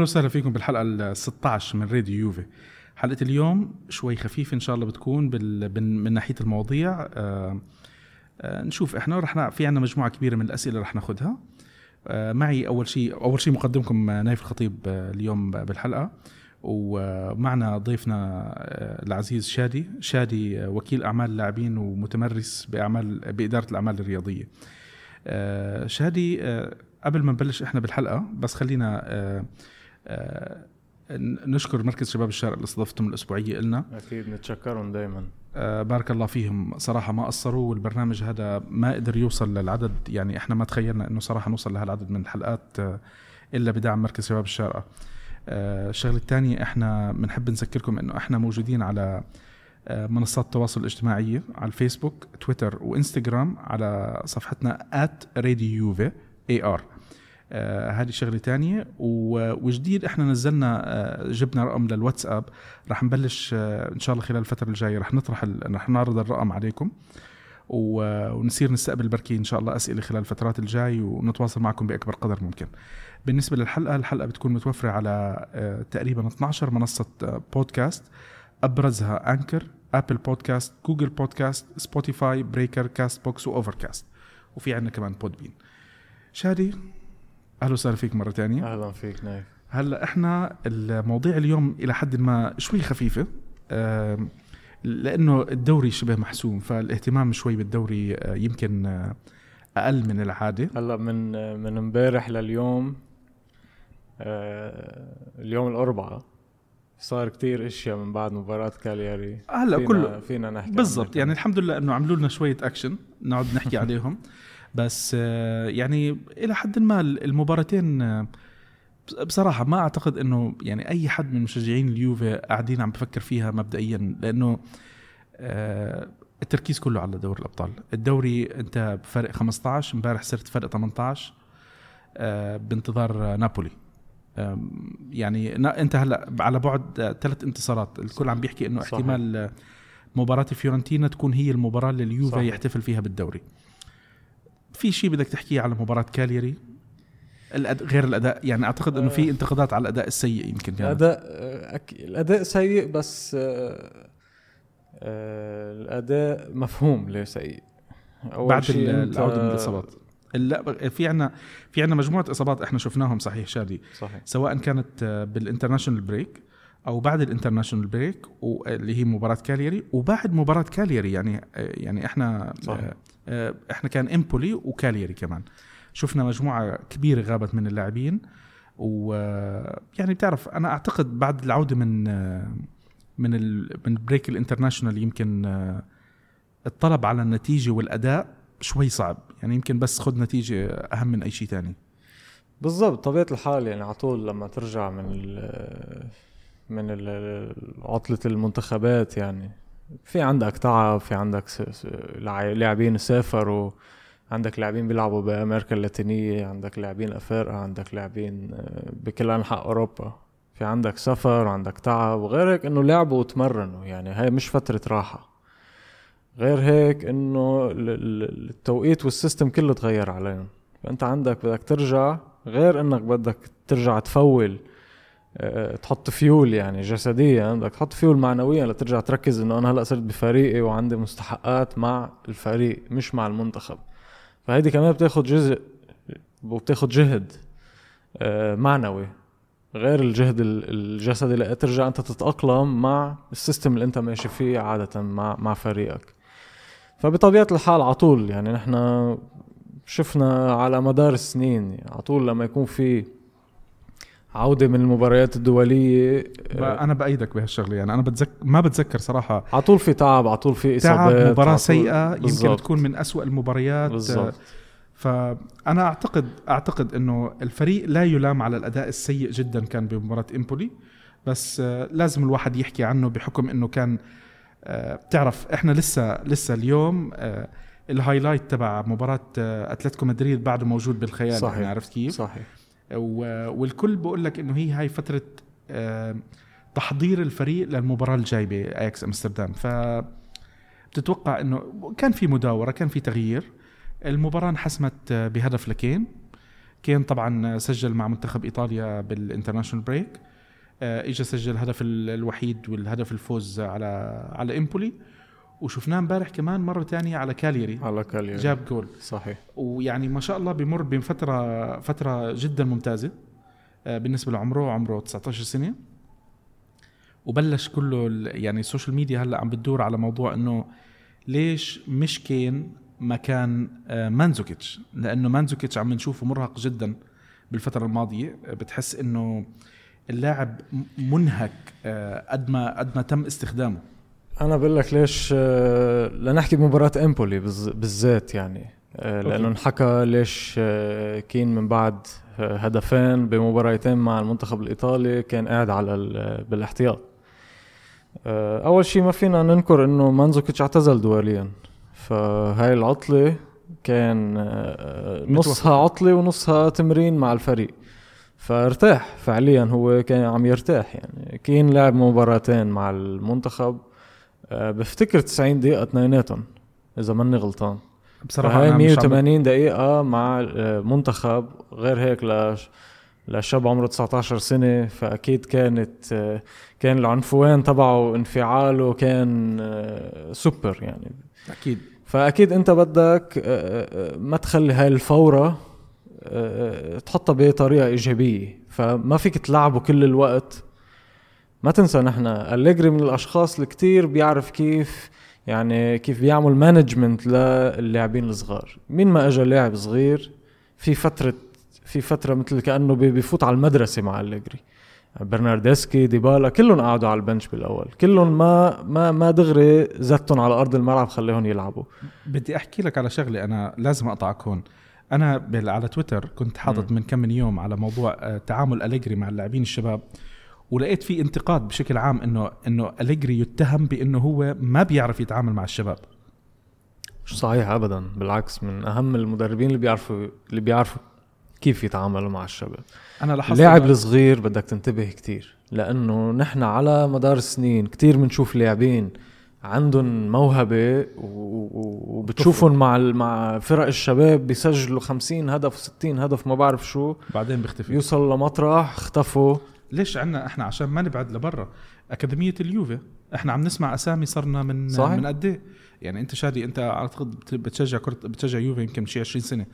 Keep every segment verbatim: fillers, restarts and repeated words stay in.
أهلا وسهلا فيكم بالحلقة الستة عشر من راديو يوفي. حلقة اليوم شوي خفيفة إن شاء الله بتكون بال... من ناحية المواضيع. آه... آه... نشوف إحنا رح في عنا مجموعة كبيرة من الأسئلة رح ناخدها. آه... معي أول شيء أول شيء مقدمكم نايف الخطيب اليوم بالحلقة، ومعنا ضيفنا العزيز شادي. شادي وكيل أعمال لاعبين ومتمرس بأعمال بإدارة الأعمال الرياضية. آه... شادي، آه... قبل ما نبلش إحنا بالحلقة بس خلينا آه آه نشكر مركز شباب الشارع اللي استضفتهم الأسبوعية إلنا. أكيد نتشكرهم دايما، آه بارك الله فيهم، صراحة ما قصروا، والبرنامج هذا ما قدر يوصل للعدد، يعني إحنا ما تخيلنا إنه صراحة نوصل لهالعدد من الحلقات آه إلا بدعم مركز شباب الشارع. آه الشغلة الثانية، إحنا بنحب نذكركم إنه إحنا موجودين على آه منصات التواصل الاجتماعي، على الفيسبوك، تويتر وإنستغرام، على صفحتنا آت راديو يوفي إيه آر. آه هذه شغلة تانية. وجديد احنا نزلنا آه جبنا رقم للواتساب، رح نبلش آه ان شاء الله خلال الفترة الجاية رح نطرح ال... رح نعرض الرقم عليكم، و... ونصير نستقبل بركي ان شاء الله اسئلة خلال الفترات الجاي، ونتواصل معكم باكبر قدر ممكن. بالنسبة للحلقة، الحلقة بتكون متوفرة على آه تقريبا اثنتي عشرة منصة آه بودكاست، ابرزها انكر، ابل بودكاست، جوجل بودكاست، سبوتيفاي، بريكر، كاست بوكس واوفركاست، وفي عندنا كمان بودبين. شادي، أهلا وسهلا فيك مرة تانية. أهلا فيك نايف. هلأ إحنا المواضيع اليوم إلى حد ما شوي خفيفة، لأنه الدوري شبه محسوم، فالاهتمام شوي بالدوري يمكن أقل من العادة. هلأ من من امبارح لليوم، اليوم الأربعاء، صار كتير إشياء من بعد مباراة كالياري. هلأ فينا كله فينا نحكي بالضبط، يعني الحمد لله إنه عملوا لنا شوية أكشن نقعد نحكي عليهم. بس يعني إلى حد ما المباراتين بصراحة ما أعتقد أنه يعني أي حد من مشجعين اليوفي قاعدين عم بفكر فيها مبدئيا، لأنه التركيز كله على دوري الأبطال. الدوري أنت بفرق خمسة عشر، مبارح صرت فرق ثمانية عشر بانتظار نابولي. يعني أنت هلأ على بعد ثلاث انتصارات، الكل عم بيحكي أنه احتمال مباراة فيورنتينا تكون هي المباراة اللي اليوفي يحتفل فيها بالدوري. في شيء بدك تحكيه على مباراة كالياري غير الأداء؟ يعني أعتقد أنه في انتقادات على الأداء السيء، يمكن يعني. الأداء الأداء سيء، بس الأداء مفهوم ليه سيء بعد العودة من الإصابات. لا، في عنا في عنا مجموعة إصابات إحنا شفناهم، صحيح شادي؟ صحيح. سواء كانت بالإنترناشنال بريك أو بعد الإنترناشنال بريك، اللي هي مباراة كالياري، وبعد مباراة كالياري يعني يعني إحنا صحيح. إحنا كان إمبولي وكالياري كمان شفنا مجموعة كبيرة غابت من اللاعبين، ويعني بتعرف أنا أعتقد بعد العودة من من ال... من بريك الانترناشنال يمكن الطلب على النتيجة والأداء شوي صعب، يعني يمكن بس خد نتيجة أهم من أي شيء تاني. بالضبط، طبيعة الحال يعني على طول لما ترجع من ال... من عطلة المنتخبات يعني في عندك تعب، في عندك لاعبين سافروا، عندك لاعبين بيلعبوا بأمريكا اللاتينية، عندك لاعبين أفارقة، عندك لاعبين بكل أنحاء أوروبا، في عندك سفر وعندك تعب، وغيرك إنه لعبوا وتمرنوا، يعني هاي مش فترة راحة. غير هيك إنه التوقيت والسيستم كله تغير عليهم، فأنت عندك بدك ترجع، غير إنك بدك ترجع تفول تحط فيول يعني جسديا، بدك تحط فيول معنويا لترجع تركز انه انا هلا صرت بفريقي وعندي مستحقات مع الفريق مش مع المنتخب. فهيدي كمان بتاخد جزء وبتاخد جهد معنوي غير الجهد الجسدي، لترجع انت تتأقلم مع السيستم اللي انت ماشي فيه عادة مع مع فريقك. فبطبيعة الحال على طول يعني نحن شفنا على مدار السنين على طول لما يكون في عودة من المباريات الدولية. أنا بأيدك بهالشغلة، يعني أنا بتذكر ما بتذكر صراحة على طول في تعب، على طول في إصابات، تعب، مباراة سيئة بالزبط. يمكن تكون من أسوأ المباريات بالزبط. فأنا أعتقد أعتقد إنه الفريق لا يلام على الأداء السيء جدا كان بمباراة إمبولي، بس لازم الواحد يحكي عنه بحكم إنه كان بتعرف إحنا لسه لسه اليوم الهايلايت تبع مباراة أتلتيكو مدريد بعده موجود بالخيال. صحيح. أنا عرفت كيف؟ صحيح. والكل بقول لك انه هي هاي فتره تحضير الفريق للمباراه الجايه باياكس امستردام، فبتتوقع انه كان في مداوره، كان في تغيير. المباراه انحسمت بهدف لكين، كين طبعا سجل مع منتخب إيطاليا بالانترناشنال بريك، إجا سجل هدف الوحيد والهدف الفوز على على إمبولي، وشفناه امبارح كمان مرة تانية على كاليري على كاليري جاب جول صحيح. ويعني ما شاء الله بمر بفترة فترة جدا ممتازة بالنسبة لعمره، عمره تسعة عشر سنة، وبلش كله يعني السوشيال ميديا هلأ عم بتدور على موضوع إنه ليش مش كين مكان منزوكيتش، لأنه منزوكيتش عم نشوفه مرهق جدا بالفترة الماضية، بتحس إنه اللاعب منهك قد ما قد ما تم استخدامه. أنا بقول لك ليش لنحكي بمباراة إمبولي بالذات، يعني لأنه نحكى ليش كين من بعد هدفين بمباراتين مع المنتخب الإيطالي كان قاعد على بالاحتياط. أول شيء ما فينا ننكر إنه منزوكيتش اعتزل دوليا، فهاي العطلة كان نصها عطلة ونصها تمرين مع الفريق، فارتاح فعليا، هو كان عم يرتاح. يعني كين لعب مباراتين مع المنتخب بفتكر تسعين دقيقة اثنيناتهم إذا ماني غلطان، بصراحة مية وثمانين دقيقة مع منتخب، غير هيك لش لشاب عمره تسعة عشر سنة، فأكيد كانت كان العنفوان تبعه انفعاله كان سوبر يعني أكيد. فأكيد أنت بدك ما تخلي هاي الفورة تحطها بطريقة إيجابية، فما فيك تلعبه كل الوقت. ما تنسى نحن أليجري من الأشخاص الكتير بيعرف كيف يعني كيف بيعمل مانجمنت للاعبين الصغار. مين ما أجا لاعب صغير في فترة في فترة مثل كأنه بيفوت على المدرسة مع أليجري، برناردسكي ديبالا كلهم قعدوا على البنش بالأول، كلهم ما ما ما دغري زتهم على أرض الملعب خليهم يلعبوا. بدي أحكي لك على شغلة، أنا لازم أقطعك هون. أنا على تويتر كنت حاطط من كم من يوم على موضوع تعامل أليجري مع اللاعبين الشباب، ولقيت في انتقاد بشكل عام انه انه أليجري يتهم بانه هو ما بيعرف يتعامل مع الشباب. مش صحيح ابدا، بالعكس من اهم المدربين اللي بيعرفوا اللي بيعرفوا كيف يتعاملوا مع الشباب. انا لاحظت اللاعب الصغير بدك تنتبه كتير، لانه نحن على مدار سنين كتير بنشوف لاعبين عندهم موهبه وبتشوفهم مع مع فرق الشباب بيسجلوا خمسين هدف وستين هدف ما بعرف شو، بعدين بيختفوا، يوصل لمطرح اختفوا. ليش عنا احنا عشان ما نبعد لبرا؟ أكاديمية اليوفي احنا عم نسمع اسامي صرنا من صحيح. من قد ايه يعني انت شادي، انت اعتقد بتشجع كره بتشجع يوفي يمكن شي عشرين سنه،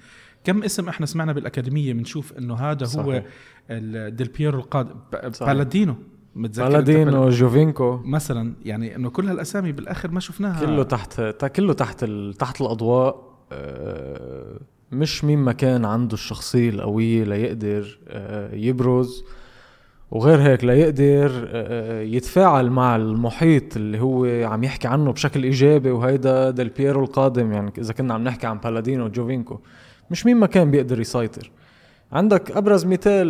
كم اسم احنا سمعنا بالأكاديمية بنشوف انه هذا صحيح. هو ديل بيرو القادم، بالادينو متذكر بالادينو جوفينكو مثلا، يعني انه كل هالاسامي بالاخر ما شفناها، كله تحت كله تحت تحت الاضواء. مش مين ما كان عنده الشخصيه القويه ليقدر يبرز، وغير هيك لا يقدر يتفاعل مع المحيط اللي هو عم يحكي عنه بشكل إيجابي، وهيدا ديل بيرو القادم. يعني إذا كنا عم نحكي عن بالادينو جوفينكو مش مين ما كان بيقدر يسيطر. عندك أبرز مثال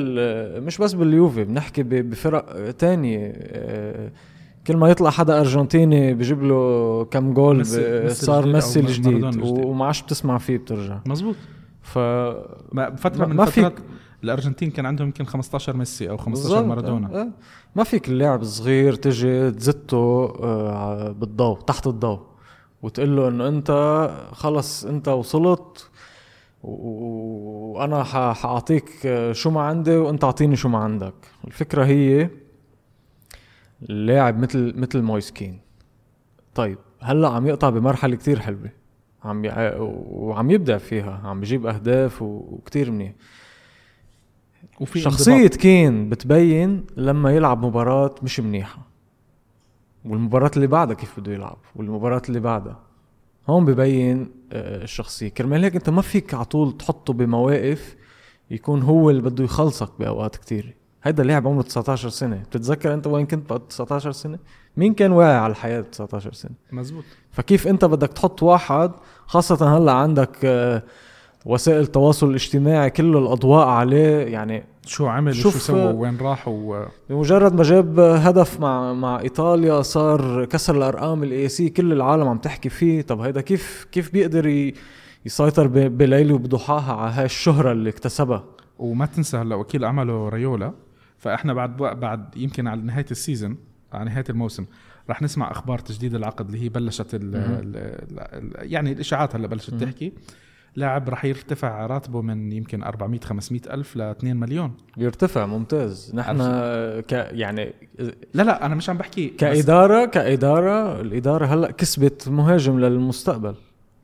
مش بس باليوفي، بنحكي بفرق تانية كل ما يطلع حدا أرجنتيني بيجيب له كم جول صار ميسي الجديد، ومعاش بتسمع فيه بترجع مزبوط. ففترة من فترات الأرجنتين كان عندهم يمكن خمستاشر ميسي أو خمستاشر مارادونا. أه. ما فيك اللاعب الصغير تجي تزته بالضوء تحت الضوء وتقول له إنه أنت خلص أنت وصلت وأنا حأعطيك شو ما عندي وأنت أعطيني شو ما عندك. الفكرة هي اللاعب مثل مثل مويسكين، طيب هلأ عم يقطع بمرحلة كتير حلوة، عم وعم يبدع فيها، عم بيجيب أهداف وكتير منيح. شخصية كين بتبين لما يلعب مباراة مش منيحة، والمباراة اللي بعدها كيف بده يلعب، والمباراة اللي بعدها هون ببين الشخصية. كرمال هيك انت ما فيك عطول تحطه بمواقف يكون هو اللي بده يخلصك بأوقات كتير. هيدا اللاعب عمره تسعة عشر سنة، بتتذكر انت وين كنت بعد تسعة عشر سنة؟ مين كان واعي على الحياة تسعة عشر سنة؟ مزبوط. فكيف انت بدك تحط واحد خاصة هلا عندك وسائل التواصل الاجتماعي كله الأضواء عليه، يعني شو عمل شو سوى وين راح. بمجرد ما جاب هدف مع مع إيطاليا صار كسر الأرقام القياسية، كل العالم عم تحكي فيه. طب هيدا كيف كيف بيقدر يسيطر بليله وبضحاها على هاي الشهرة اللي اكتسبها؟ وما تنسى هلا وكيل عمله ريولا، فإحنا بعد بعد يمكن على نهاية السيزن على نهاية الموسم رح نسمع أخبار تجديد العقد اللي هي بلشت ال ال ال يعني الإشاعات هلا بلشت م- تحكي لاعب راح يرتفع راتبه من يمكن أربعمية خمسمية ألف ل مليونين. يرتفع ممتاز. نحن ك يعني لا لا أنا مش عم بحكي كإدارة كإدارة الإدارة هلأ كسبت مهاجم للمستقبل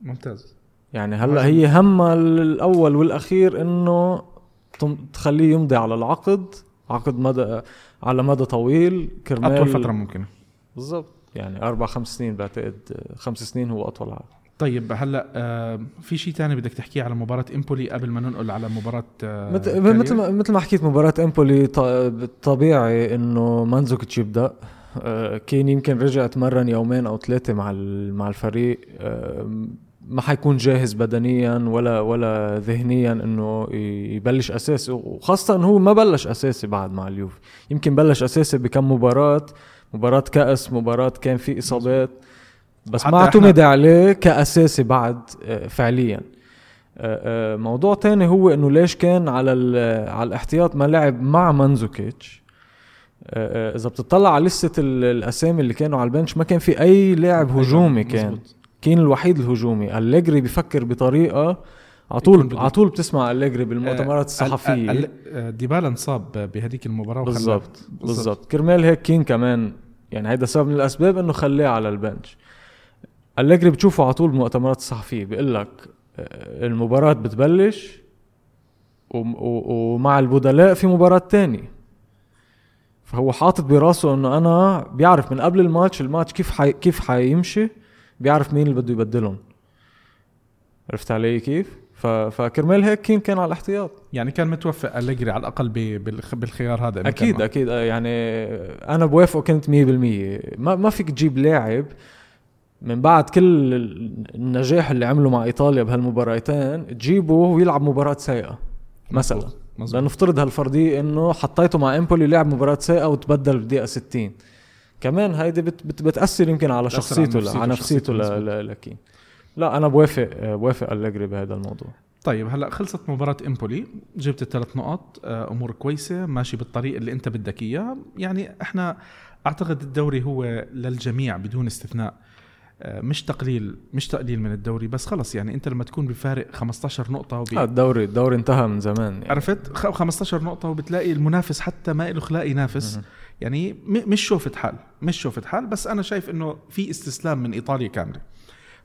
ممتاز. يعني هلأ مهاجم. هي همها الأول والأخير إنه تخليه يمضي على العقد عقد مدى على مدى طويل كرمال أطول فترة ممكنة بالضبط. يعني أربع خمس سنين بعتقد خمس سنين هو أطول عقد. طيب هلا آه في شيء تاني بدك تحكيه على مباراة إمبولي قبل ما ننقل على مباراة آه مثل ما مثل ما حكيت مباراة إمبولي طبيعي إنه منزوكيتش يبدأ. آه كين يمكن رجع اتمرن يومين أو ثلاثة مع مع الفريق. آه ما حيكون جاهز بدنيا ولا ولا ذهنيا إنه يبلش أساسي, وخاصة إنه هو ما بلش أساسي بعد مع اليوفي. يمكن بلش أساسي بكم مباراة, مباراة كأس, مباراة كان في إصابات, بس ما اعتمد عليه كأساسي بعد فعليا. موضوع تاني هو انه ليش كان على على الاحتياط ما لعب مع منزوكيتش. اذا بتطلع على لسه الاسامي اللي كانوا على البنش ما كان في اي لاعب هجومي, كان كين الوحيد الهجومي. أليجري بيفكر بطريقه على طول على طول بتسمع أليجري بالمؤتمرات الصحفيه. ديبالا انصاب بهذيك المباراه بالضبط بالضبط كرمال هيك كين كمان يعني هيدا سبب من الاسباب انه خلاه على البنش. أليجري بتشوفه على طول بالمؤتمرات الصحفية بيقلك المباراة بتبلش ومع البدلاء في مباراة تانية, فهو حاطط براسه انه انا بيعرف من قبل الماتش الماتش كيف حي كيف حيمشي, بيعرف مين اللي بده يبدلهم. عرفت علي كيف؟ فكرمال هيك كين كان على الاحتياط. يعني كان متوفق أليجري على الأقل بالخيار هذا. أكيد أكيد يعني أنا بوافقه كنت مية بالمية. ما ما فيك تجيب لاعب من بعد كل النجاح اللي عمله مع إيطاليا بهالمباراتين تجيبه ويلعب مباراة سيئة مثلا. لنفترض هالفرضية إنه حطيته مع إمبولي لعب مباراة سيئة وتبدل بدقيقة ستين, كمان هيدي بت بتأثر يمكن على شخصيته على, على نفسيته لكن لا أنا بوافق بوافق أليجري بهذا الموضوع. طيب هلأ خلصت مباراة إمبولي, جبت الثلاث نقاط, أمور كويسة, ماشي بالطريق اللي أنت بدك إياه. يعني إحنا أعتقد الدوري هو للجميع بدون استثناء, مش تقليل مش تقليل من الدوري, بس خلص يعني انت لما تكون بفارق خمستاشر نقطه وب آه الدوري الدوري انتهى من زمان يعني. عرفت خمستاشر نقطه وبتلاقي المنافس حتى ما له خلاق ينافس. يعني مش شوفت حال مش شوفت حال بس انا شايف انه في استسلام من ايطاليا كامله,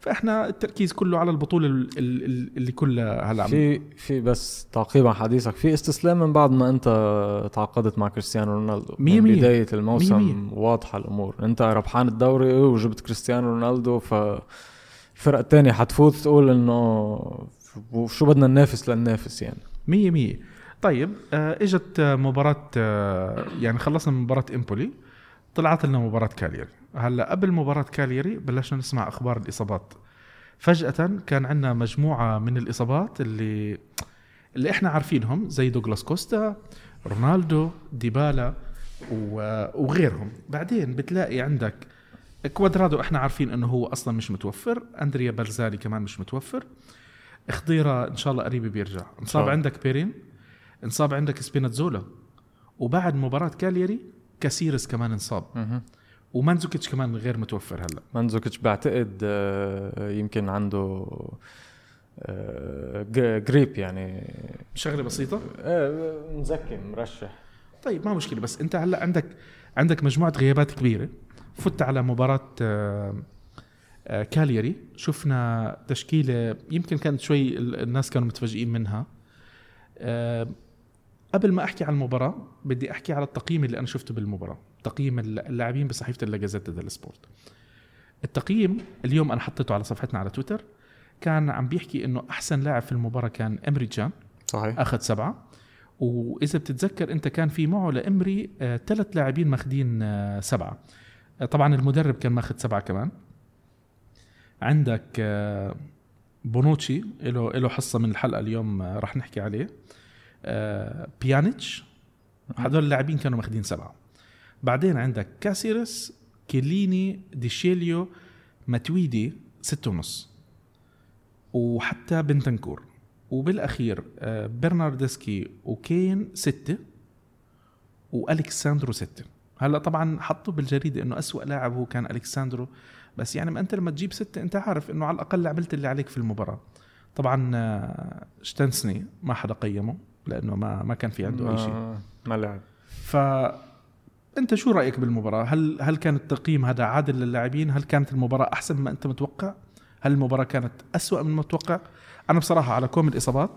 فاحنا التركيز كله على البطوله اللي كلها هلا في في بس تعقيبا حديثك في استسلام من بعد ما انت تعاقدت مع كريستيانو رونالدو من بدايه الموسم. مية مية. واضحه الامور, انت ربحان الدوري وجبت كريستيانو رونالدو, فالفرق الثانيه حتفوت تقول انه شو بدنا ننافس لننافس يعني مية مية. طيب اجت مباراه, يعني خلصنا من مباراه امبولي, طلعت لنا مباراه كاليري. هلا قبل مباراة كاليري بلشنا نسمع أخبار الإصابات. فجأة كان عندنا مجموعة من الإصابات اللي اللي إحنا عارفينهم زي دوغلاس كوستا, رونالدو, ديبالا وغيرهم. بعدين بتلاقي عندك كوادرادو إحنا عارفين إنه هو أصلا مش متوفر, أندريا برزالي كمان مش متوفر, خضيرة إن شاء الله قريب بيرجع, انصاب عندك بيرين, انصاب عندك سبيناتزولا, وبعد مباراة كاليري كاسيرس كمان انصاب. ومانزوكيتش كمان غير متوفر. هلا مانزوكيتش بعتقد يمكن عنده جريب, يعني شغله بسيطه مزكم مرشح. طيب ما مشكله, بس انت هلا عندك عندك مجموعه غيابات كبيره. فت على مباراه كاليري شفنا تشكيله يمكن كانت شوي الناس كانوا متفاجئين منها. قبل ما احكي عن المباراه بدي احكي على التقييم اللي انا شفته بالمباراه, تقييم اللاعبين بصحيفه اللاجازيتا ديل سبورت. التقييم اليوم انا حطيته على صفحتنا على تويتر, كان عم بيحكي انه احسن لاعب في المباراه كان أمريجان, صحيح اخذ سبعة. واذا بتتذكر انت كان في معه لامري ثلاث لاعبين ماخذين سبعة, طبعا المدرب كان ماخذ سبعة كمان. عندك بونوتشي له له حصه من الحلقه اليوم رح نحكي عليه, بيانيتش, هذول اللاعبين كانوا ماخذين سبعة. بعدين عندك كاسيرس, كيليني, ديشيليو, ماتويدي ستة ونص, وحتى بنتنكور, وبالأخير برناردسكي وكين ستة, وأليكس ساندرو ستة. هلأ طبعا حطوا بالجريدة أنه أسوأ لاعب هو كان أليكس ساندرو, بس يعني ما أنت لما تجيب ستة أنت عارف أنه على الأقل عملت اللي عليك في المباراة. طبعا شتشيزني ما حدا قيمه لأنه ما ما كان في عنده أي شيء ما لعب. فأنت شو رأيك بالمباراة؟ هل هل كان التقييم هذا عادل للاعبين؟ هل كانت المباراة أحسن ما أنت متوقع؟ هل المباراة كانت أسوأ من المتوقع؟ أنا بصراحة على كوم الإصابات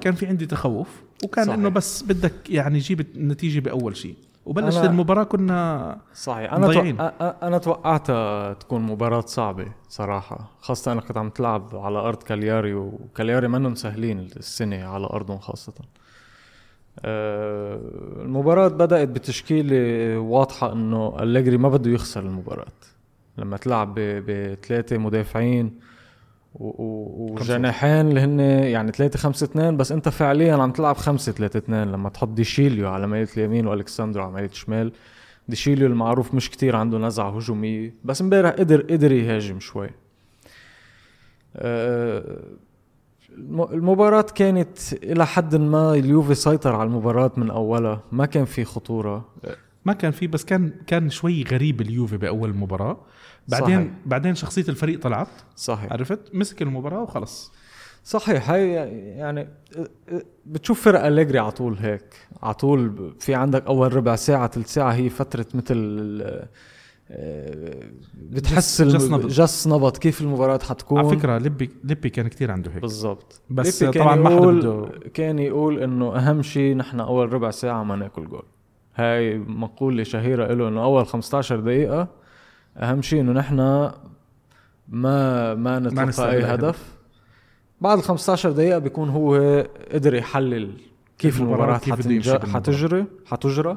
كان في عندي تخوف وكان صحيح. إنه بس بدك يعني جيب النتيجة بأول شيء وبلشت المباراة كنا صحيح. أنا ضيعين. أنا توقعت تكون مباراة صعبة صراحة، خاصة أنا كنت عم تلعب على أرض كالياري، وكالياري منهم سهلين السنة على أرضهم خاصة. أه المباراة بدأت بتشكيلة واضحة إنه أليجري ما بده يخسر المباراة لما تلعب بثلاثة مدافعين وجناحين اللي هن يعني ثلاثة خمسة اثنين، بس أنت فعليا عم تلعب خمسة ثلاثة اثنين لما تحط ديشيليو على مائلة اليمين وألكساندرو على مائلة الشمال. ديشيليو المعروف مش كتير عنده نزعة هجومية، بس مبارح قدر قدر يهاجم شوي. أه المباراة كانت إلى حد ما اليوفي سيطر على المباراة من أولها، ما كان في خطورة، ما كان في، بس كان كان شوي غريب اليوفي بأول مباراة. بعدين صحيح. بعدين شخصية الفريق طلعت صحيح، عرفت مسك المباراة وخلص صحيح. هاي يعني بتشوف فرق أليجري على طول هيك، على طول في عندك أول ربع ساعة ثلث ساعة هي فترة مثل بتحس جس نبط كيف المباراة حتكون. على فكرة لبي لبي كان كتير عنده هيك بالضبط، بس طبعا ما حدا بده كان يقول انه اهم شيء نحن اول ربع ساعة ما ناكل جول. هاي مقولة شهيرة له انه اول خمستاشر دقيقة اهم شيء انه نحن ما ما نتلقى اي هدف. بعد خمستاشر دقيقة بيكون هو قدر يحلل كيف المباراة حتجري حتجرى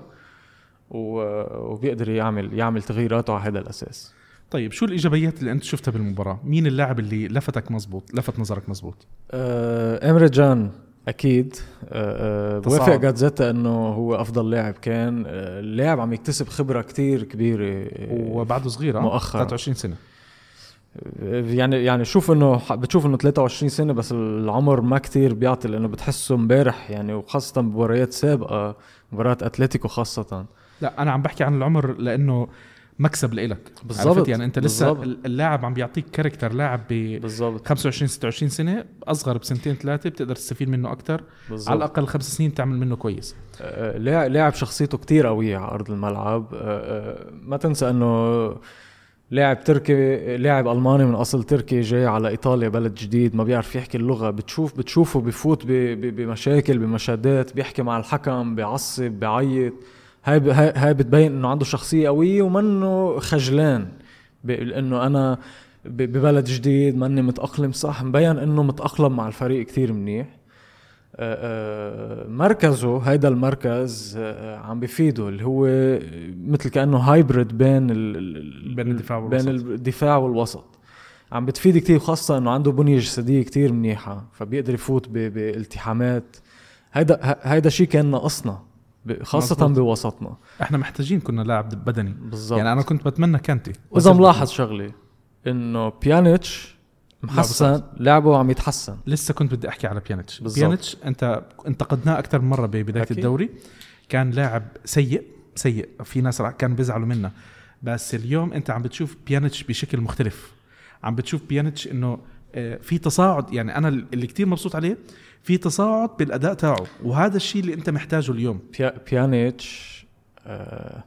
وبيقدر يعمل يعمل تغييراته على هذا الأساس. طيب شو الإيجابيات اللي أنت شفتها بالمباراة؟ مين اللاعب اللي لفتك مزبوط لفت نظرك مزبوط؟ أه أمريجان أكيد. أه بوافق جاتزاتا أنه هو أفضل لاعب، كان اللاعب عم يكتسب خبرة كتير كبيرة وبعده صغيرة مؤخرة ثلاثة وعشرين سنة. يعني يعني شوف انه بتشوف انه ثلاثة وعشرين سنه بس العمر ما كتير بيعطي، لانه بتحسه امبارح يعني وخاصه بمباريات سابقه مباراه اتلتيكو خاصه. لا انا عم بحكي عن العمر لانه مكسب لإلك بالضبط، يعني انت لسه اللاعب عم بيعطيك كاركتر لاعب ب خمسة وعشرين ستة وعشرين سنه اصغر بسنتين ثلاثه بتقدر تستفيد منه اكثر، على الاقل خمس سنين تعمل منه كويس. لاعب لاعب شخصيته كتير قويه على ارض الملعب. ما تنسى انه لاعب تركي، لاعب ألماني من أصل تركي جاي على إيطاليا بلد جديد ما بيعرف يحكي اللغة، بتشوف بتشوفه بيفوت بمشاكل بمشادات، بيحكي مع الحكم بيعصب بيعيط. هاي هاي بتبين إنه عنده شخصية قوية ومنه خجلان لأنه أنا ببلد جديد ماني متأقلم صح، مبين إنه متأقلم مع الفريق كتير منيح. مركزه هيدا المركز عم بيفيده اللي هو مثل كأنه هايبرد بين بين الدفاع والوسط. بين الدفاع والوسط عم بتفيد كتير، خاصة انه عنده بنية جسدية كتير منيحة فبيقدر يفوت بالتحامات. هيدا هيدا شيء كان ناقصنا خاصة بوسطنا، احنا محتاجين كنا لاعب بدني بالزبط. يعني انا كنت بتمنى كانتي. واذا ملاحظ شغلي انه بيانيتش محسن لعبه عم يتحسن، لسه كنت بدي احكي على بيانيتش. بيانيتش انت انتقدناه اكثر من مره ببدايه الدوري، كان لاعب سيء سيء في ناس كان بيزعلوا منه، بس اليوم انت عم بتشوف بيانيتش بشكل مختلف، عم بتشوف بيانيتش انه في تصاعد. يعني انا اللي كتير مبسوط عليه في تصاعد بالاداء تاعه، وهذا الشيء اللي انت محتاجه اليوم. بيانيتش آه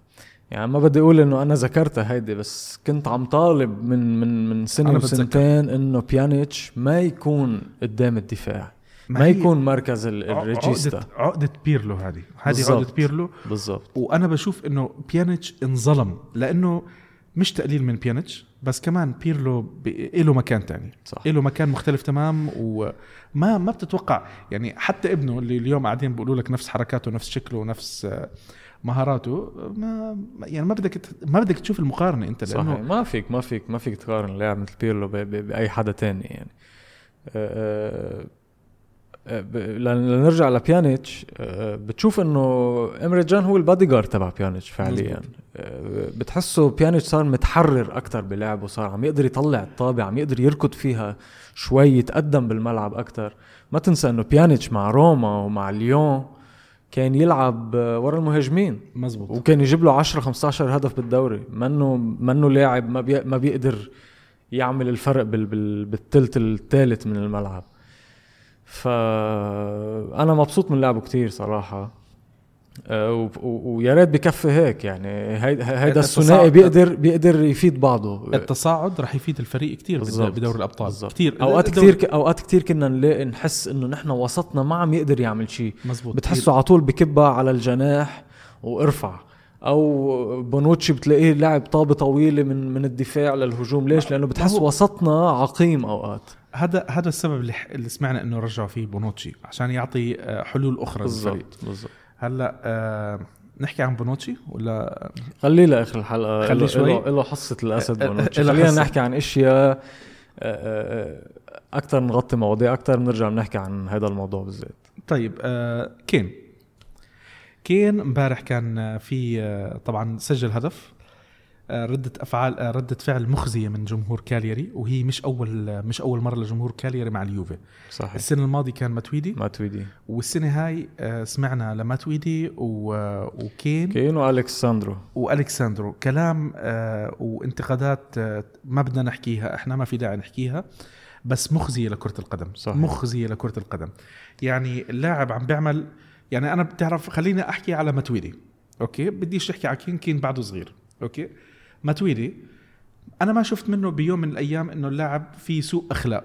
يعني ما بدي أقول إنه أنا ذكرتها هيدي، بس كنت عم طالب من من من سنة وسنتين إنه بيانيتش ما يكون قدام الدفاع، ما, ما يكون مركز الريجيستا. عقدة, عقدة بيرلو هذه هذه عقدة بيرلو بالضبط. وأنا بشوف إنه بيانيتش انظلم، لأنه مش تقليل من بيانيتش بس كمان بيرلو له مكان تاني صح. له مكان مختلف تمام، وما ما بتتوقع يعني حتى ابنه اللي اليوم قاعدين بيقولوا لك نفس حركاته نفس شكله نفس مهاراته، ما يعني ما بدك ما بدك تشوف المقارنه انت لانه صحيح. ما فيك ما فيك ما فيك تقارن لاعب مثل بيرلو باي حدا تاني. يعني أه أه لنرجع لبيانيتش، أه بتشوف انه امريجان هو البادي جارد تبع بيانيتش فعليا. أه بتحسه بيانيتش صار متحرر اكثر بلعبه، صار عم يقدر يطلع الطابه، عم يقدر يركض فيها شوي، يتقدم بالملعب اكثر. ما تنسى انه بيانيتش مع روما ومع ليون كان يلعب ورا المهاجمين مزبوط، وكان يجيب له عشرة خمستاشر هدف بالدوري. منه منه لاعب ما بي ما بيقدر يعمل الفرق بال بالثلث الثالث من الملعب. فأنا مبسوط من لعبه كتير صراحة، ويا ريت بكفي هيك يعني. هيدا الثنائي بيقدر بيقدر يفيد بعضه. التصاعد رح يفيد الفريق كتير بدور الأبطال بالزبط. كتير اوقات كتير اوقات كتير كنا نلاقي نحس انه نحن وسطنا ما عم يقدر يعمل شيء، بتحسه على طول بكبها على الجناح وارفع، او بونوتشي بتلاقيه لاعب طابه طويله من من الدفاع للهجوم. ليش؟ لانه بتحس وسطنا عقيم اوقات. هذا هذا السبب اللي, اللي سمعنا انه رجعوا فيه بونوتشي عشان يعطي حلول اخرى للفريق. هلا أه نحكي عن بونوتشي ولا خليه لاخر الحلقه؟ خليه شوي له حصه الاسد بونوتشي. خلينا نحكي عن اشياء اكثر، نغطي مواضيع اكثر، بنرجع بنحكي عن هذا الموضوع بالذات. طيب أه كين كين امبارح كان في طبعا سجل هدف، ردة افعال ردة فعل مخزية من جمهور كالياري، وهي مش اول مش اول مرة لجمهور كالياري مع اليوفي. صحيح. السنة الماضية كان ماتويدي ماتويدي والسنة هاي سمعنا لماتويدي وكين كين والكساندرو والكساندرو كلام وانتقادات ما بدنا نحكيها، احنا ما في داعي نحكيها، بس مخزية لكرة القدم. صحيح. مخزية لكرة القدم. يعني اللاعب عم بيعمل، يعني أنا بتعرف، خلينا أحكي على ماتويدي، أوكي، بديش أحكي على كين، كين بعده صغير، أوكي. ماتويدي أنا ما شفت منه بيوم من الأيام إنه اللاعب في سوء أخلاق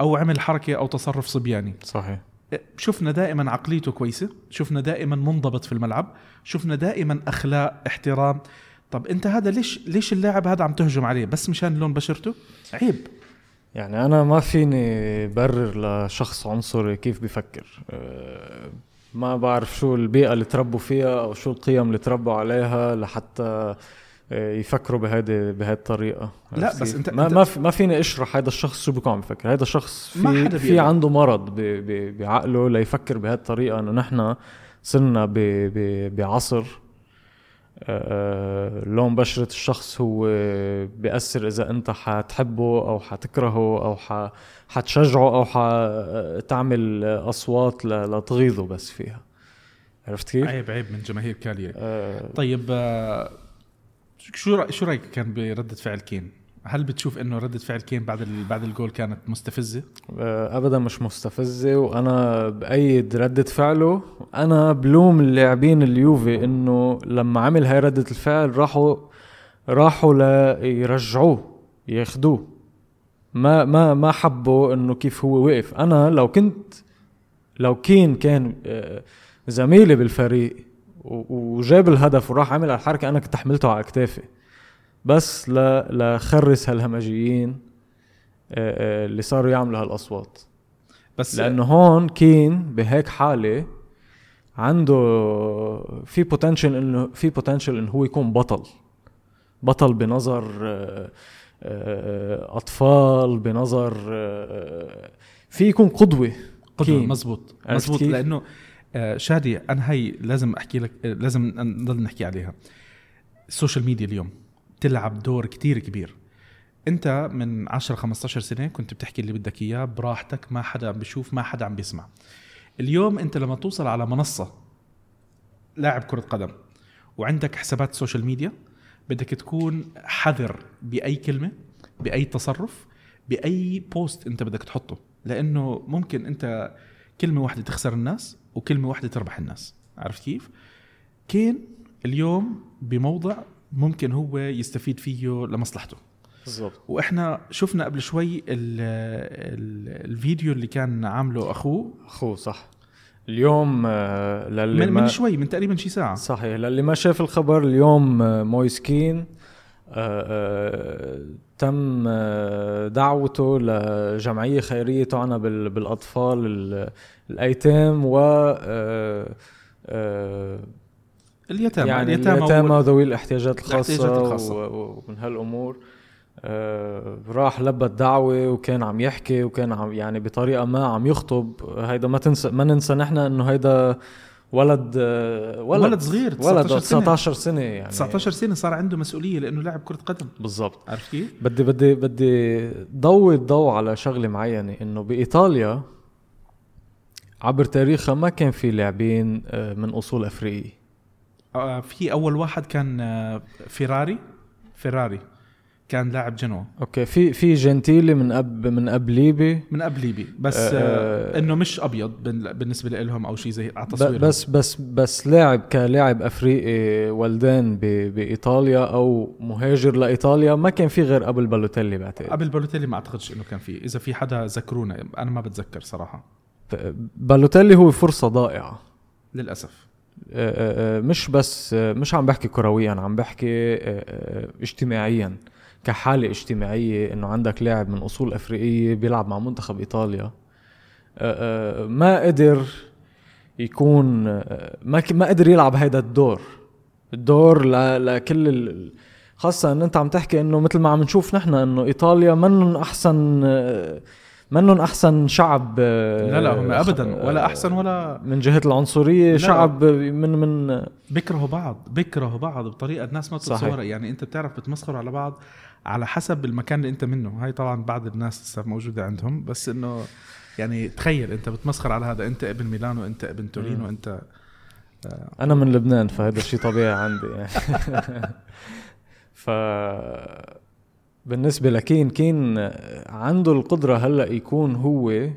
أو عمل حركة أو تصرف صبياني. صحيح. شفنا دائما عقليته كويسة، شفنا دائما منضبط في الملعب، شفنا دائما أخلاق احترام. طب أنت هذا ليش ليش اللاعب هذا عم تهجم عليه بس مشان لون بشرته؟ عيب. يعني أنا ما فيني برر لشخص عنصري كيف بيفكر. أه ما بعرف شو البيئة اللي تربوا فيها أو شو القيم اللي تربوا عليها لحتى يفكروا بهذه بهذه الطريقة. لا بس انت ما انت ما فينا اشرح هذا الشخص شو بيقوم يفكر. هذا الشخص في في عنده مرض بعقله ليفكر بهذه الطريقة، انه نحن صرنا بعصر لون بشرة الشخص هو بيأثر إذا أنت حتحبه أو حتكرهه أو حتشجعه أو حتعمل أصوات لتغيظه بس فيها. عرفت كيف؟ عيب عيب من جماهير كالياري. أه طيب شو شو رأيك كان بردة فعل كين؟ هل بتشوف إنه ردة فعل كين بعد بعد الجول كانت مستفزة؟ أبدا مش مستفزة، وأنا بأيد ردة فعله. أنا بلوم اللاعبين اليوفي إنه لما عمل هاي ردة الفعل راحوا راحوا ليرجعوه ياخدوه، ما ما ما حبوا إنه كيف هو وقف. أنا لو كنت لو كين كان زميلي بالفريق وجاب الهدف وراح عمل الحركة، أنا كنت حملته على أكتافي بس لا لخرس هالهمجيين اللي صاروا يعملوا هالاصوات. بس لانه هون كين بهيك حاله عنده في بوتنشل، انه في بوتنشل انه هو يكون بطل بطل بنظر اطفال، بنظر في يكون قدوه قدوه مزبوط مزبوط. لانه شادي انا هي لازم احكي لك، لازم نضل نحكي عليها. السوشيال ميديا اليوم تلعب دور كتير كبير. انت من عشرة خمستاشر سنة كنت بتحكي اللي بدك اياه براحتك، ما حدا عم بيشوف، ما حدا عم بيسمع. اليوم انت لما توصل على منصة لاعب كرة قدم وعندك حسابات سوشيال ميديا، بدك تكون حذر بأي كلمة، بأي تصرف، بأي بوست انت بدك تحطه، لانه ممكن انت كلمة واحدة تخسر الناس وكلمة واحدة تربح الناس. عرفت كيف؟ كين اليوم بموضع ممكن هو يستفيد فيه لمصلحته بالضبط. واحنا شفنا قبل شوي ال ال الفيديو اللي كان عامله اخوه اخوه صح اليوم للي من, من شوي من تقريبا شي ساعه. صحيح. للي ما شاف الخبر اليوم، مويسكين تم دعوته لجمعيه خيريه تعنى بالاطفال الايتام و اليتامى، يعني اليتامى ذوي الاحتياجات الخاصة, الخاصة. ومن هالأمور آه راح لبى الدعوة وكان عم يحكي وكان عم يعني بطريقة ما عم يخطب. هيدا ما تنسى ما ننسى نحن إنه هيدا ولد آه ولد, ولد صغير تسعتاشر سنة. يعني تسعتاشر سنة صار عنده مسؤولية لأنه لاعب كرة قدم. بالضبط. عرفتي بدي بدي بدي ضوي الضوء على شغلة معينة، إنه بإيطاليا عبر تاريخها ما كان في لاعبين من أصول أفريقية. في أول واحد كان فيراري فيراري كان لاعب جنوة. اوكي في في جنتيلي من اب من اب ليبي من اب ليبي بس آه آه انه مش ابيض بالنسبه لهم او شيء زي على تصويره. بس بس بس لاعب كلاعب افريقي ولدان بايطاليا او مهاجر لايطاليا ما كان في غير قبل بالوتيلي. بعتقد قبل بالوتيلي ما اعتقدش انه كان في. اذا في حدا ذكرونا انا ما بتذكر صراحه. بالوتيلي هو فرصه ضائعه للاسف. مش بس مش عم بحكي كرويا, عم بحكي اجتماعيا كحالة اجتماعية. انه عندك لاعب من اصول افريقية بيلعب مع منتخب ايطاليا ما قدر يكون, ما قدر يلعب هيدا الدور الدور لكل ال... خاصة ان انت عم تحكي انه مثل ما عم نشوف نحن انه ايطاليا منن احسن منهم أحسن شعب. لا لا هم أبدا ولا أحسن ولا من جهة العنصرية. شعب من من بكرهوا بعض بكرهوا بعض بطريقة الناس ما تتصورها. يعني أنت بتعرف بتمسخروا على بعض على حسب المكان اللي أنت منه. هاي طبعا بعض الناس لسه موجودة عندهم, بس إنه يعني تخيل أنت بتمسخر على هذا, أنت ابن ميلانو, أنت ابن تورينو, أنت أنا من لبنان فهذا الشيء طبيعي عندي يعني. ف بالنسبة لكين, كين عنده القدرة هلأ يكون هو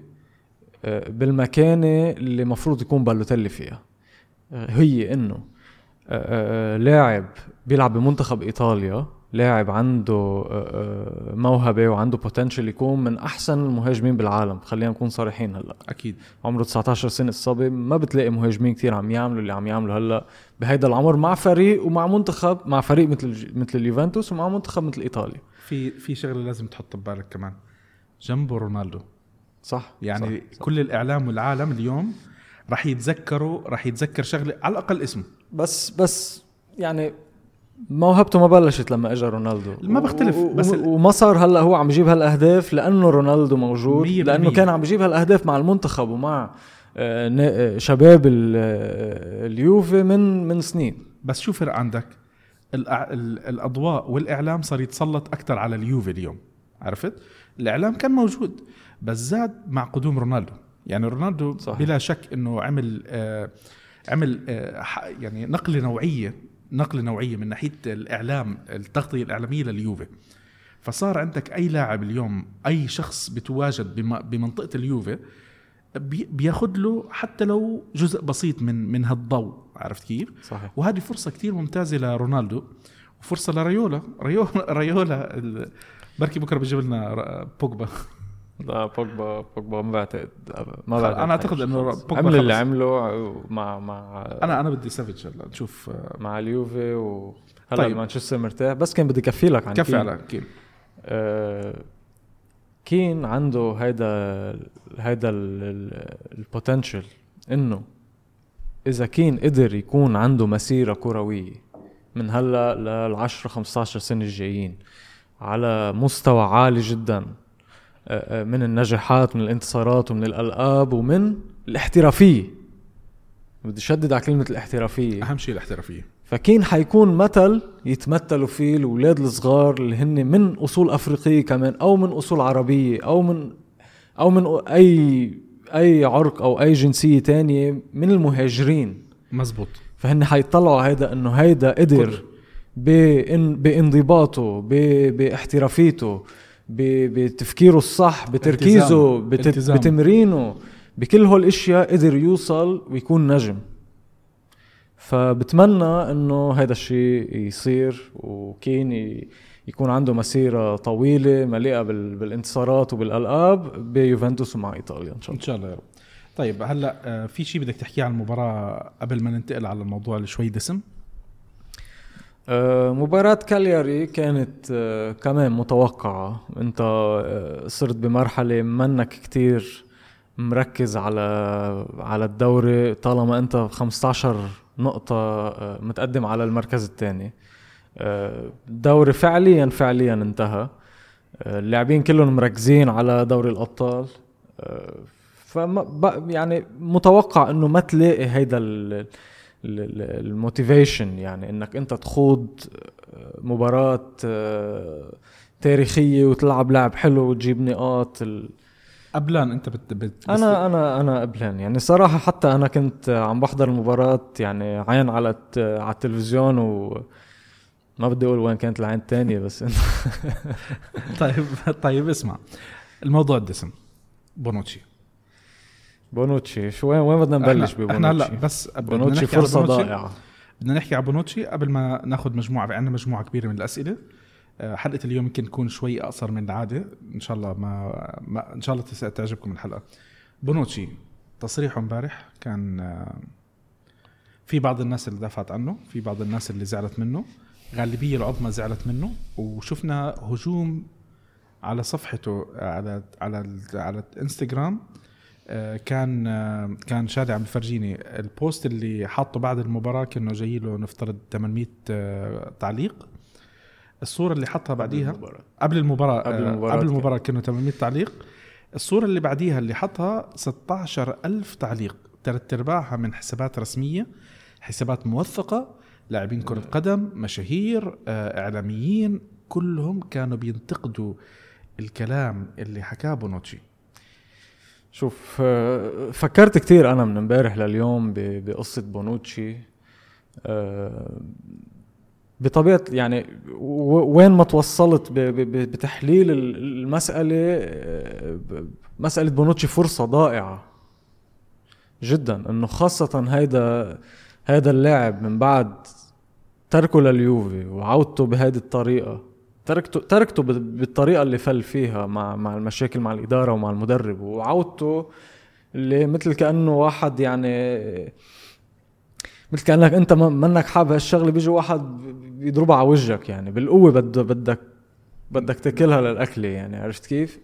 بالمكانة اللي مفروض يكون بالوتيلي فيها. هي انه لاعب بيلعب بمنتخب ايطاليا, لاعب عنده موهبة وعنده بوتنشل يكون من احسن المهاجمين بالعالم. خلينا نكون صريحين هلأ, اكيد عمره تسعتاشر سنة الصبي, ما بتلاقي مهاجمين كتير عم يعملوا اللي عم يعملوا هلأ بهيدا العمر مع فريق ومع منتخب, مع فريق مثل مثل اليوفنتوس ومع منتخب مثل ايطاليا. في في شغله لازم تحط ببالك كمان, جنبه رونالدو. صح يعني صح كل صح. الاعلام والعالم اليوم راح يتذكروا, راح يتذكر شغله على الاقل اسمه. بس بس يعني موهبته ما بلشت لما اجى رونالدو, ما بختلف, بس وما صار هلا هو عم يجيب هالاهداف لانه رونالدو موجود, لانه كان عم يجيب هالاهداف مع المنتخب ومع شباب اليوفي من من سنين. بس شو فرق عندك الأضواء والإعلام صار يتسلط أكتر على اليوفي اليوم, عرفت؟ الإعلام كان موجود بس زاد مع قدوم رونالدو. يعني رونالدو صحيح. بلا شك أنه عمل آه عمل آه يعني نقلة نوعية نقلة نوعية من ناحية الإعلام, التغطية الإعلامية لليوفي. فصار عندك أي لاعب اليوم, أي شخص بتواجد بمنطقة اليوفي بياخد له حتى لو جزء بسيط من من هالضوء, عرفت كيف؟ صحيح. وهذه فرصة كتير ممتازة لرونالدو وفرصة لريولا. ريولا ريولا بركي بكرة بيجيب لنا بوجبا. لا بوجبا بوجبا ما بعتقد ما بعتقد انا اعتقد انه بوجبا عمل اللي عمله مع مع انا انا بدي سافيتش هلا نشوف مع اليوفي وهلا طيب. مانشستر مرتاح, بس كان بدي كفي لك عن كفي كين. على كين أه... كين عنده هيدا هيدا البوتنشل انه اذا كين قدر يكون عنده مسيره كرويه من هلا للعشرة خمستاشر سنه الجايين على مستوى عالي جدا من النجاحات, من الانتصارات, ومن الالقاب, ومن الاحترافيه. بدي شدد على كلمه الاحترافيه, اهم شيء الاحترافيه. فكين حيكون مثل يتمثلوا فيه الأولاد الصغار اللي هن من أصول أفريقية كمان, أو من أصول عربية, أو من أو من أي أي عرق أو أي جنسية تانية من المهاجرين. مزبوط. فهن حيطلعوا هيدا إنه هيدا قدر بإن بإنضباطه, باحترافيته, بتفكيره الصح, بتركيزه, بت بتمرينه, بكل هالأشياء قدر يوصل ويكون نجم. فبتمنى انه هذا الشيء يصير وكين يكون عنده مسيره طويله مليئه بالانتصارات وبالالقاب بيوفنتوس ومع ايطاليا ان شاء الله. ان شاء الله يا رب. طيب هلا في شيء بدك تحكيه عن المباراه قبل ما ننتقل على الموضوع اللي شوي دسم؟ مباراه كالياري كانت كمان متوقعه. انت صرت بمرحله منك كتير مركز على على الدوري طالما انت خمستاشر نقطة متقدم على المركز الثاني. الدوري فعليا فعليا انتهى, اللاعبين كلهم مركزين على دوري الأبطال. فما يعني متوقع انه ما تلاقي هيدا الموتيفيشن, يعني انك انت تخوض مباراة تاريخية وتلعب لعب حلو وتجيب نقاط. قبلان انت بت, بت انا انا انا قبلان يعني صراحه. حتى انا كنت عم بحضر المباراه يعني عين على على التلفزيون, و ما بدي أقول وين كانت العين الثانية بس إن... طيب طيب اسمع الموضوع الدسم بونوتشي بونوتشي شو وين وين بدنا نبلش ببونوتشي؟ احنا هلا بس بونوتشي فرصة ضائعة. بدنا نحكي على بونوتشي قبل ما ناخذ مجموعة، عندنا مجموعة كبيرة من الأسئلة. حلقة اليوم يمكن تكون شوي أقصر من العادة، إن شاء الله ما, ما إن شاء الله تعجبكم الحلقة. بونوتشي تصريحه امبارح كان في بعض الناس اللي دافعت عنه، في بعض الناس اللي زعلت منه، غالبية العظمى زعلت منه، وشفنا هجوم على صفحته على على على الانستغرام. كان كان شادي عم يفرجيني البوست اللي حاطه بعد المباراة، كأنه جاي له نفترض ثمانمية تعليق. الصورة اللي حطها بعديها قبل المباراة قبل المباراة قبل المباراة كأنه ثمانمية تعليق. الصورة اللي بعديها اللي حطها ستة عشر ألف تعليق، ثلاث أرباعها من حسابات رسمية، حسابات موثقة، لاعبين كرة قدم، مشاهير، إعلاميين، كلهم كانوا بينتقدوا الكلام اللي حكاه بونوتشي. شوف، فكرت كتير أنا من امبارح لليوم بقصة بونوتشي بطبيعة يعني وين ما توصلت بتحليل المسألة. مسألة بونوتشي فرصة ضائعة جدا، إنه خاصة هيدا هيدا اللاعب من بعد تركه لليوفي وعودته بهذه الطريقة، تركته تركته بالطريقة اللي فل فيها مع مع المشاكل مع الإدارة ومع المدرب، وعودته اللي مثل كأنه واحد يعني مثل كأنك أنت منك حابب هالشغلة، بيجي واحد بيضربها على وجهك يعني بالقوة، بد بدك بدك تاكلها للأكل يعني، عرفت كيف؟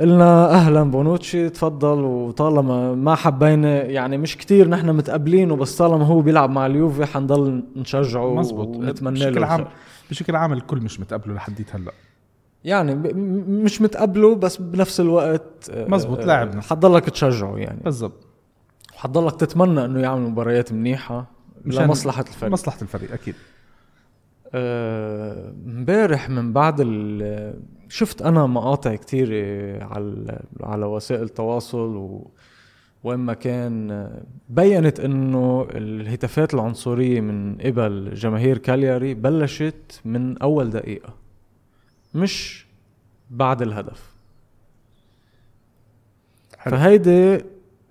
قلنا أهلا بونوتشي تفضل، وطالما ما حبينا يعني مش كتير نحن متقابلينه، بس طالما هو بيلعب مع اليوفي حنضل نشجعه ونتمنى له. عام بشكل عام الكل مش متقابله لحديت هلأ يعني، مش متقابله بس بنفس الوقت مزبوط لاعبنا، حضلك تشجعه يعني بالضبط، وحضلك تتمنى انه يعمل مباريات منيحة لمصلحة الفريق مصلحة الفريق أكيد. امبارح أه من بعد شفت أنا مقاطع كتير على على وسائل التواصل و... وإما كان بيّنت إنه الهتافات العنصرية من قبل جماهير كالياري بلشت من أول دقيقة، مش بعد الهدف. حلو. فهيدي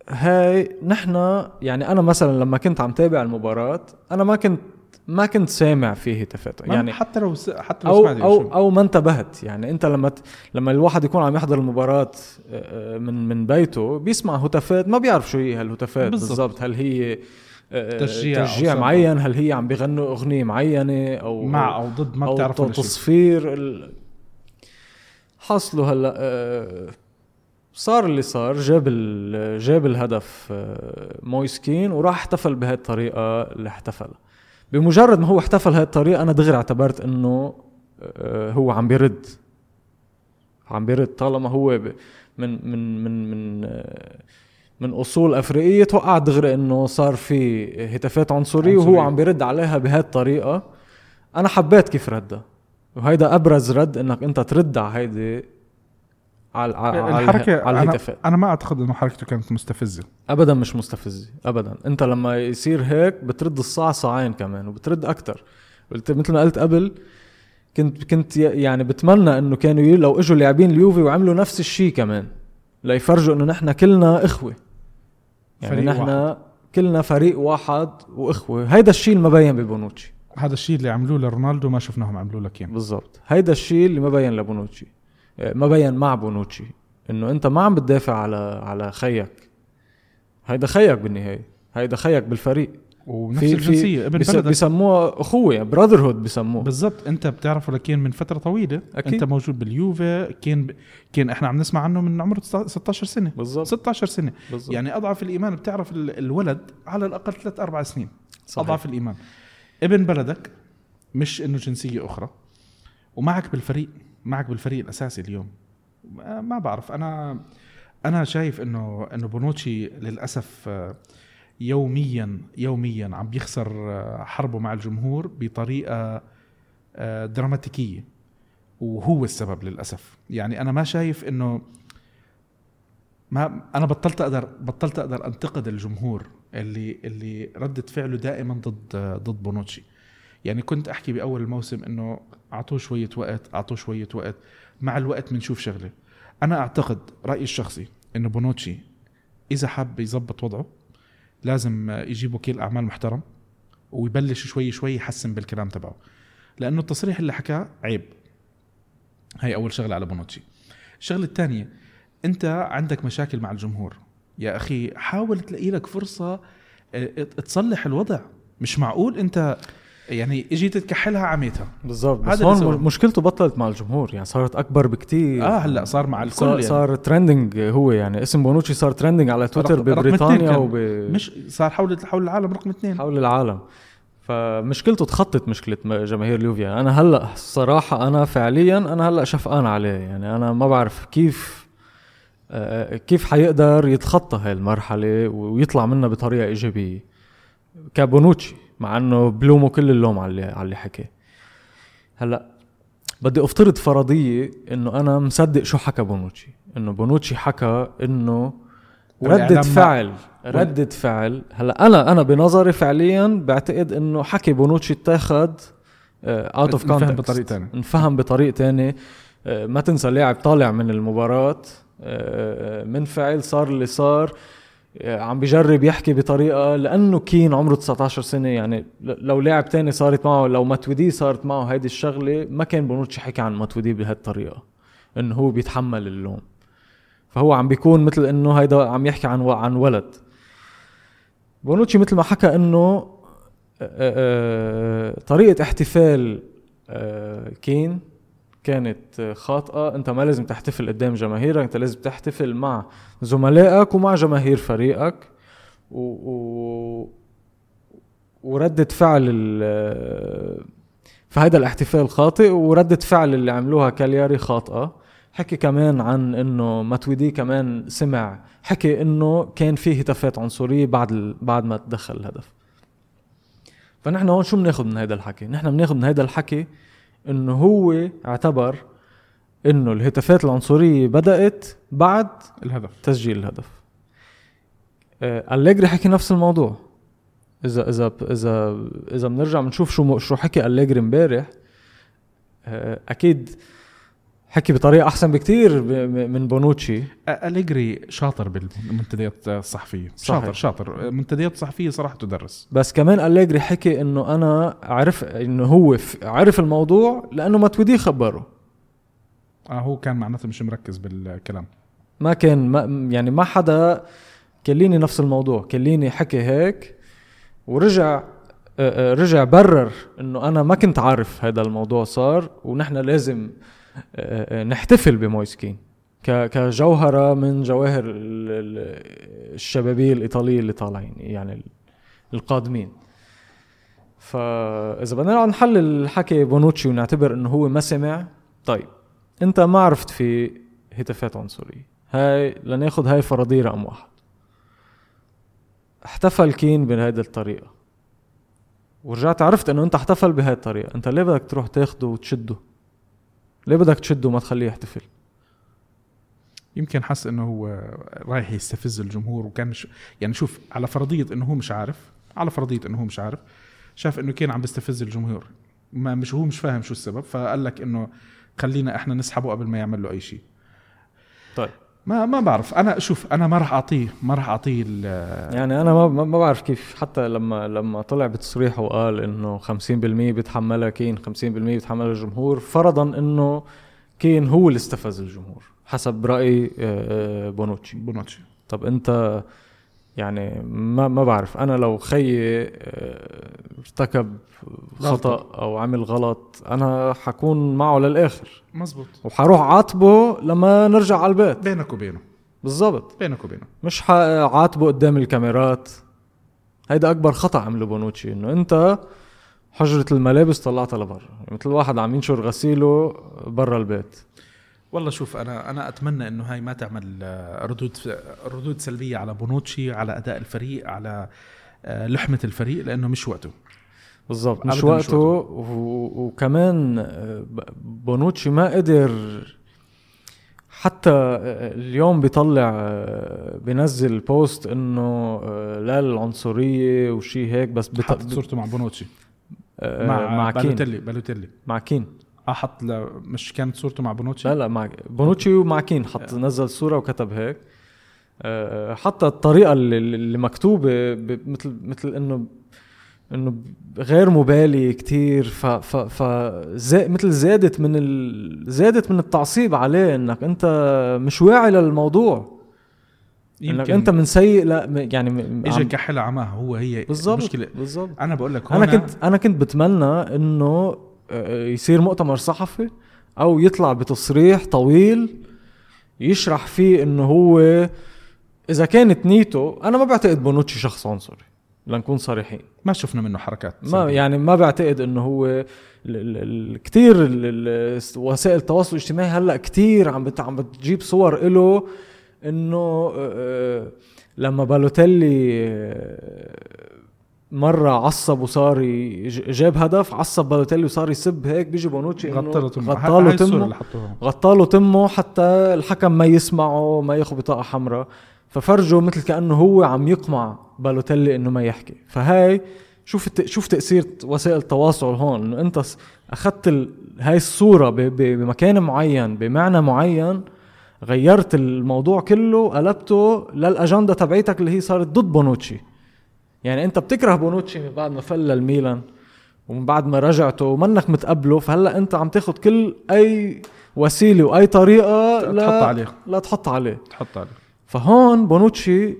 هاي نحن يعني أنا مثلا لما كنت عم تابع المباراة أنا ما كنت ما كنت سامع فيه هتافات يعني، حتى لو س... حتى لو سمعت او او, أو ما انتبهت يعني. انت لما ت... لما الواحد يكون عم يحضر المباراة من من بيته بيسمع هتافات ما بيعرف شو هي هالهتافات بالضبط، هل هي تشجيع, تشجيع معين، هل هي عم بيغنوا اغنية معينة او مع او ضد، ما بتعرف تصفير ال... حصلوا هلا أه... صار اللي صار، جاب ال... جاب الهدف مويسكين وراح احتفل بهالطريقة اللي احتفلها. بمجرد ما هو احتفل هاي الطريقة أنا دغري اعتبرت إنه هو عم بيرد عم بيرد طالما هو من من من من من أصول أفريقية، توقع دغري إنه صار في هتافات عنصرية وهو عم بيرد عليها بهاي الطريقة. أنا حبيت كيف ردها، وهيدا أبرز رد، إنك أنت ترد على هيدي على على الحركة على الهتافات. أنا, أنا ما أعتقد إنه حركته كانت مستفزة أبدا، مش مستفزة أبدا. أنت لما يصير هيك بترد الصاع صاعين كمان، وبترد أكتر. مثل ما قلت قبل، كنت كنت يعني بتمنى إنه كانوا لو إجوا لاعبين اليوفي وعملوا نفس الشيء كمان، ليفرجوا إنه نحنا كلنا إخوة يعني، نحنا واحد. كلنا فريق واحد وإخوة. هيدا الشيء اللي ما بين ببونوتشي، هذا الشيء اللي عملوه لرونالدو ما شفناهم عملوه لكين بالضبط. هيدا الشيء اللي ما بين لبونوتشي، ما بين مع بونوتشي، انه انت ما عم بتدافع على على خيك، هيدا خيك بالنهايه، هيدا خيك بالفريق ونفس الجنسيه، ابن بلدك، بسموها اخوه، براذر هود بسموه بالضبط. انت بتعرفه لكين من فتره طويله أكيد. انت موجود باليوفا، كين ب... كين احنا عم نسمع عنه من عمره ستة عشر سنه بالضبط، ستة عشر سنه بالزبط. يعني اضعف الايمان بتعرف الولد على الاقل ثلاث أربع سنين صحيح. اضعف الايمان ابن بلدك، مش انه جنسيه اخرى، ومعك بالفريق معك بالفريق الأساسي اليوم. ما بعرف، أنا أنا شايف إنه إنه بونوتشي للأسف يوميا يوميا عم بيخسر حربه مع الجمهور بطريقة دراماتيكية، وهو السبب للأسف. يعني أنا ما شايف إنه ما أنا بطلت أقدر بطلت أقدر أنتقد الجمهور اللي اللي ردت فعله دائما ضد ضد بونوتشي. يعني كنت أحكي بأول الموسم إنه أعطوه شوية وقت أعطوه شوية وقت مع الوقت بنشوف شغله. أنا أعتقد رأيي الشخصي إنه بونوتشي إذا حاب يزبط وضعه لازم يجيب وكيل أعمال محترم ويبلش شوي شوي يحسن بالكلام تبعه، لأنه التصريح اللي حكاه عيب. هاي أول شغلة على بونوتشي. الشغلة الثانية، أنت عندك مشاكل مع الجمهور يا أخي، حاول تلاقي لك فرصة تصلح الوضع. مش معقول أنت يعني اجي تتكحلها عميتها بالضبط. هون مشكلته بطلت مع الجمهور، يعني صارت اكبر بكتير. اه هلا صار مع الكل، صار, يعني. صار ترندنج. هو يعني اسم بونوتشي صار ترندنج على تويتر ببريطانيا وب مش صار حول حول العالم رقم اثنين حول العالم. فمشكلته تخطت مشكله جماهير اليوفيا. انا هلا صراحه انا فعليا انا هلا شفقان عليه، يعني انا ما بعرف كيف كيف حيقدر يتخطى هاي المرحله ويطلع منها بطريقه ايجابيه كبونوتشي، مع انه بلومه كل اللوم على على اللي حكيه. هلا بدي افترض فرضيه انه انا مصدق شو حكى بونوتشي، انه بونوتشي حكى انه ردة فعل ردة فعل هلا انا انا بنظري فعليا بعتقد انه حكي بونوتشي اتاخذ اوت اوف كونتكست، نفهم بطريقه ثانيه نفهم بطريقه ثانيه ما تنسى لاعب طالع من المباراه منفعل، صار اللي صار، عم بيجرب يحكي بطريقة، لأنه كين عمره تسعة عشر سنة. يعني لو لاعب تاني صارت معه، لو ماتويدي صارت معه هيدي الشغلة، ما كان بونوتشي حكي عن ماتويدي بهالطريقة إنه هو بيتحمل اللوم. فهو عم بيكون مثل إنه هيدا عم يحكي عن عن ولد. بونوتشي مثل ما حكى إنه طريقة احتفال كين كانت خاطئة. أنت ما لازم تحتفل قدام جماهيرك، أنت لازم تحتفل مع زملائك ومع جماهير فريقك. و... و... وردة فعل ال... فهذا الاحتفال خاطئ، وردة فعل اللي عملوها كالياري خاطئة. حكي كمان عن أنه ماتويدي كمان سمع حكي أنه كان فيه هتافات عنصرية بعد ال... بعد ما تدخل الهدف. فنحن هون شو بناخد من هذا الحكي؟ نحن بناخد من هذا الحكي انه هو اعتبر انه الهتافات العنصريه بدات بعد الهدف، تسجيل الهدف. أليجري حكي نفس الموضوع. اذا اذا اذا اذا بنرجع بنشوف شو شو حكي أليجري امبارح، اكيد حكي بطريقه احسن بكتير من بونوتشي. أليجري شاطر بالمنتديات الصحفيه، شاطر شاطر منتديات صحفيه صراحه تدرس. بس كمان أليجري حكي انه انا عرف انه هو عرف الموضوع لانه ماتويدي خبره. اه هو كان معناته مش مركز بالكلام، ما كان ما يعني ما حدا كليني نفس الموضوع، كليني حكي هيك ورجع رجع برر انه انا ما كنت عارف هذا الموضوع صار، ونحن لازم نحتفل بمويسكين كجوهرة من جواهر الشبابية الإيطالية اللي طالعين يعني القادمين. فإذا بدنا نحل الحكي بونوتشي ونعتبر إنه هو ما سمع، طيب أنت ما عرفت في هتافات عنصرية، هاي لنأخذ هاي فرضية رقم واحد. احتفل كين بهذه الطريقة ورجعت عرفت إنه أنت احتفل بهذه الطريقة، أنت ليه بدك تروح تاخده وتشده؟ ليه بدك تشده وما تخليه يحتفل؟ يمكن حس انه هو رايح يستفز الجمهور، وكان مش يعني شوف على فرضية انه هو مش عارف على فرضية انه هو مش عارف شاف انه كين عم بيستفز الجمهور، ما مش هو مش فاهم شو السبب، فقال لك انه خلينا احنا نسحبه قبل ما يعمل له اي شيء. طيب ما ما بعرف انا، شوف انا ما راح اعطيه ما راح اعطيه يعني انا ما ما بعرف كيف. حتى لما لما طلع بتصريحه وقال انه خمسين بالمية بتحملها كين، خمسين بالمية بتحملها الجمهور، فرضا انه كين هو اللي استفز الجمهور حسب راي بونوتشي بونوتشي طب انت يعني ما ما بعرف. انا لو خي ارتكب خطا او عمل غلط انا حكون معه للاخر، مزبوط، وحروح عاتبه لما نرجع على البيت. بينك وبينه بالضبط، بينك وبينه، مش حعاتبه قدام الكاميرات. هيدا اكبر خطا عمله بونوتشي، انه انت حجره الملابس طلعتها لبرا، مثل واحد عم ينشر غسيله برا البيت. والله شوف انا انا اتمنى انه هاي ما تعمل ردود ردود سلبيه على بونوتشي، على اداء الفريق، على لحمه الفريق، لانه مش وقته. بالضبط مش وقته, مش وقته. وكمان بونوتشي ما قدر حتى اليوم بيطلع بينزل بوست انه لا العنصريه وشي هيك، بس بت... صورته مع بونوتشي مع, مع بالوتيلي بالوتيلي مع كين احط ل... مش كانت صورته مع بونوتشي؟ لا لا مع بونوتشي ومع كين حط نزل صورة وكتب هيك. حتى الطريقة اللي مكتوبة مثل مثل انه انه غير مبالي كتير ف ف ف زي مثل زادت من ال... زادت من التعصيب عليه انك انت مش واعي للموضوع انك انت من سيء. لا يعني اجى كحلة عماه هو هي المشكلة بالضبط. انا بقول لك انا كنت انا كنت بتمنى انه يصير مؤتمر صحفي او يطلع بتصريح طويل يشرح فيه انه هو اذا كانت نيته. انا ما بعتقد بونوتشي شخص عنصري لنكون صريحين, ما شفنا منه حركات صحيح. ما يعني ما بعتقد انه هو كتير وسائل التواصل الاجتماعي هلا كتير عم عم بتجيب صور له انه لما بالوتيلي مرة عصب وصار جاب هدف عصب بالوتيلي وصار يسب هيك بيجي بونوتشي غطاله تمه غطاله تمه غطاله تمه حتى الحكم ما يسمعه ما ياخذ بطاقة حمراء, ففرجوا مثل كأنه هو عم يقمع بالوتيلي انه ما يحكي. فهاي شوف شوف تأثير وسائل التواصل هون, انه انت اخذت هاي الصورة بمكان معين بمعنى معين غيرت الموضوع كله قلبته للأجندة تبعيتك اللي هي صارت ضد بونوتشي. يعني انت بتكره بونوتشي من بعد ما فل الميلان ومن بعد ما رجعته ومنك متقبله, فهلا انت عم تاخد كل اي وسيله واي طريقه لا تحط عليه لا تحط عليه تحط عليه. فهون بونوتشي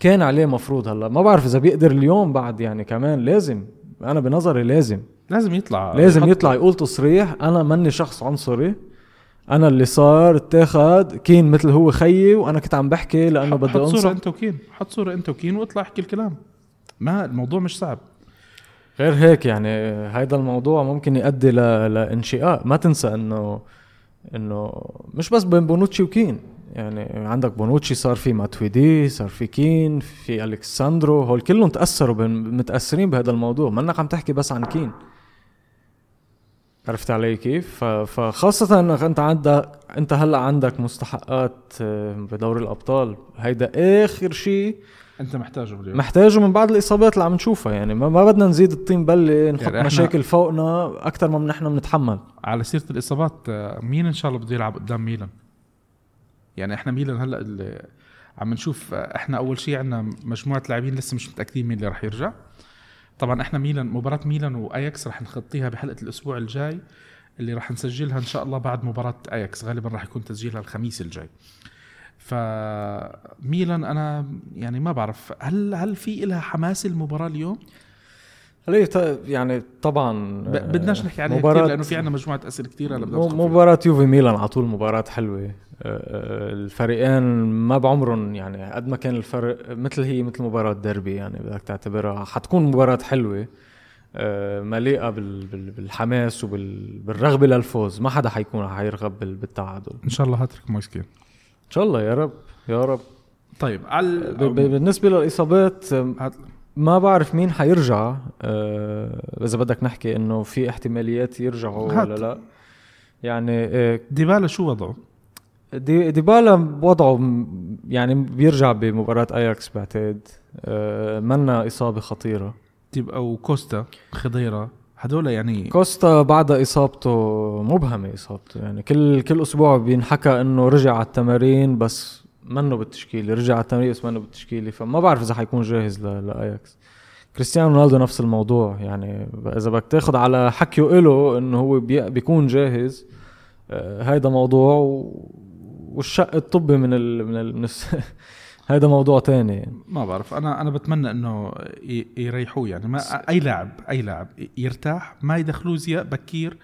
كان عليه مفروض, هلا ما بعرف اذا بيقدر اليوم بعد, يعني كمان لازم انا بنظري لازم لازم يطلع لازم يطلع يقول تصريح انا مني شخص عنصري, انا اللي صار اتاخد كين مثل هو خيي وانا كنت عم بحكي لانه بدي انصح. حط صوره انت وكين, حط صوره انت وكين واطلع احكي الكلام, ما الموضوع مش صعب. غير هيك يعني هيدا الموضوع ممكن يؤدي لانشقاق. ما تنسى انه انه مش بس بين بونوتشي وكين, يعني عندك بونوتشي صار في ماتويدي صار في كين في أليكس ساندرو, هول كلهم تاثروا متاثرين بهذا الموضوع. ما انك عم تحكي بس عن كين, عرفت علي كيف؟ فخاصه انك انت عندك انت هلا عندك مستحقات بدوري الابطال, هيدا اخر شيء انت محتاجه باليوم, محتاجه من بعد الاصابات اللي عم نشوفها. يعني ما بدنا نزيد الطين بله نحط يعني مشاكل فوقنا اكثر ما نحن بنتحمل. على سيره الاصابات, مين ان شاء الله بده يلعب قدام ميلان؟ يعني احنا ميلان هلا اللي عم نشوف, احنا اول شيء عندنا مجموعه لاعبين لسه مش متاكدين مين اللي راح يرجع. طبعا احنا ميلان مباراه ميلان واياكس راح نخطيها بحلقه الاسبوع الجاي اللي راح نسجلها ان شاء الله بعد مباراه اياكس, غالبا راح يكون تسجيلها الخميس الجاي. فميلان انا يعني ما بعرف هل هل في لها حماس المباراه اليوم؟ هل يعني طبعا بدناش نحكي عليها كثير لانه في عندنا مجموعه اسئله كثيره. مباراه يوفي ميلان على طول مباراه حلوه, الفريقين ما بعمرهم يعني قد ما كان الفرق مثل هي مثل مباراه ديربي, يعني بدك تعتبرها حتكون مباراه حلوه مليئه بالحماس وبالرغبه للفوز. ما حدا حيكون حيرغب بالتعادل. ان شاء الله هاتريك مويسكين ان شاء الله, يا رب يا رب. طيب على بالنسبه للاصابات, ما بعرف مين حيرجع. اذا بدك نحكي انه في احتماليات يرجعوا ولا لا, يعني ديبالا شو وضعه؟ دي ديبالا وضعه يعني بيرجع بمباراه اياكس بعتقد, منا اصابه خطيره. تبقى وكوستا خضيره هدول, يعني كوستا بعد اصابته مبهمه اصابته, يعني كل كل اسبوع بينحكى انه رجع على التمارين بس منه بالتشكيله, رجع على التمارين بس منه بالتشكيله. فما بعرف اذا حيكون جاهز لاياكس. كريستيانو رونالدو نفس الموضوع, يعني اذا بدك تاخذ على حكيه له انه هو بيكون جاهز, هيدا موضوع والشق الطبي من ال من, ال من هذا موضوع تاني. ما بعرف انا انا بتمنى انه يريحوه, يعني ما اي لاعب اي لاعب يرتاح, ما يدخلوه زياء بكير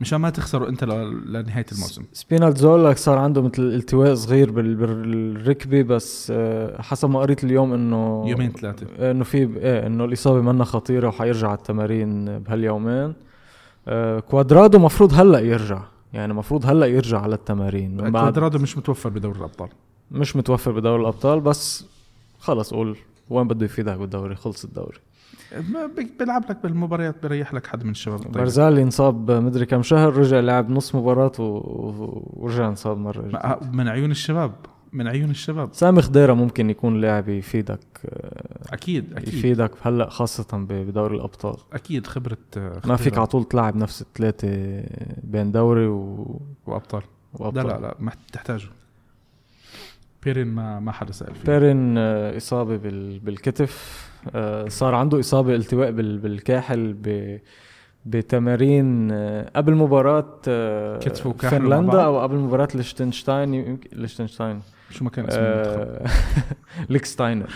مشان ما تخسروا انت لنهايه الموسم. سبيناتزولا صار عنده مثل التواء صغير بالركبه, بس حسب ما قريت اليوم انه يومين ثلاثه انه في ايه انه الاصابه منها خطيره وحيرجع على التمارين بهاليومين. كوادرادو مفروض هلا يرجع, يعني مفروض هلا يرجع على التمارين. كوادرادو مش متوفر بدوري الابطال مش متوفر بدوري الأبطال, بس خلص قول وين بده يفيدك بالدوري, خلص الدوري بيلعب لك بالمباريات, بريح لك حد من الشباب. برزالي انصاب مدري كم شهر, رجع لعب نص مباراة ورجع انصاب مرة. من عيون الشباب من عيون الشباب سامي خضيرة ممكن يكون لاعب يفيدك اكيد اكيد يفيدك هلا خاصه بدوري الابطال. اكيد خبره, خبرة ما فيك على طول تلعب نفس الثلاثه بين دوري و... وابطال. لا لا لا ما تحتاجه. بيرين ما ما حدا سأل فيه. بيرين اصابه بال... بالكتف, صار عنده اصابه التواء بال... بالكاحل ب... بتمارين قبل مباراه كتف وكاحل فنلندا او قبل مباراه ليشتنشتاين يمكن ليشتنشتاين شو ما كان اسمه ليكستاينر.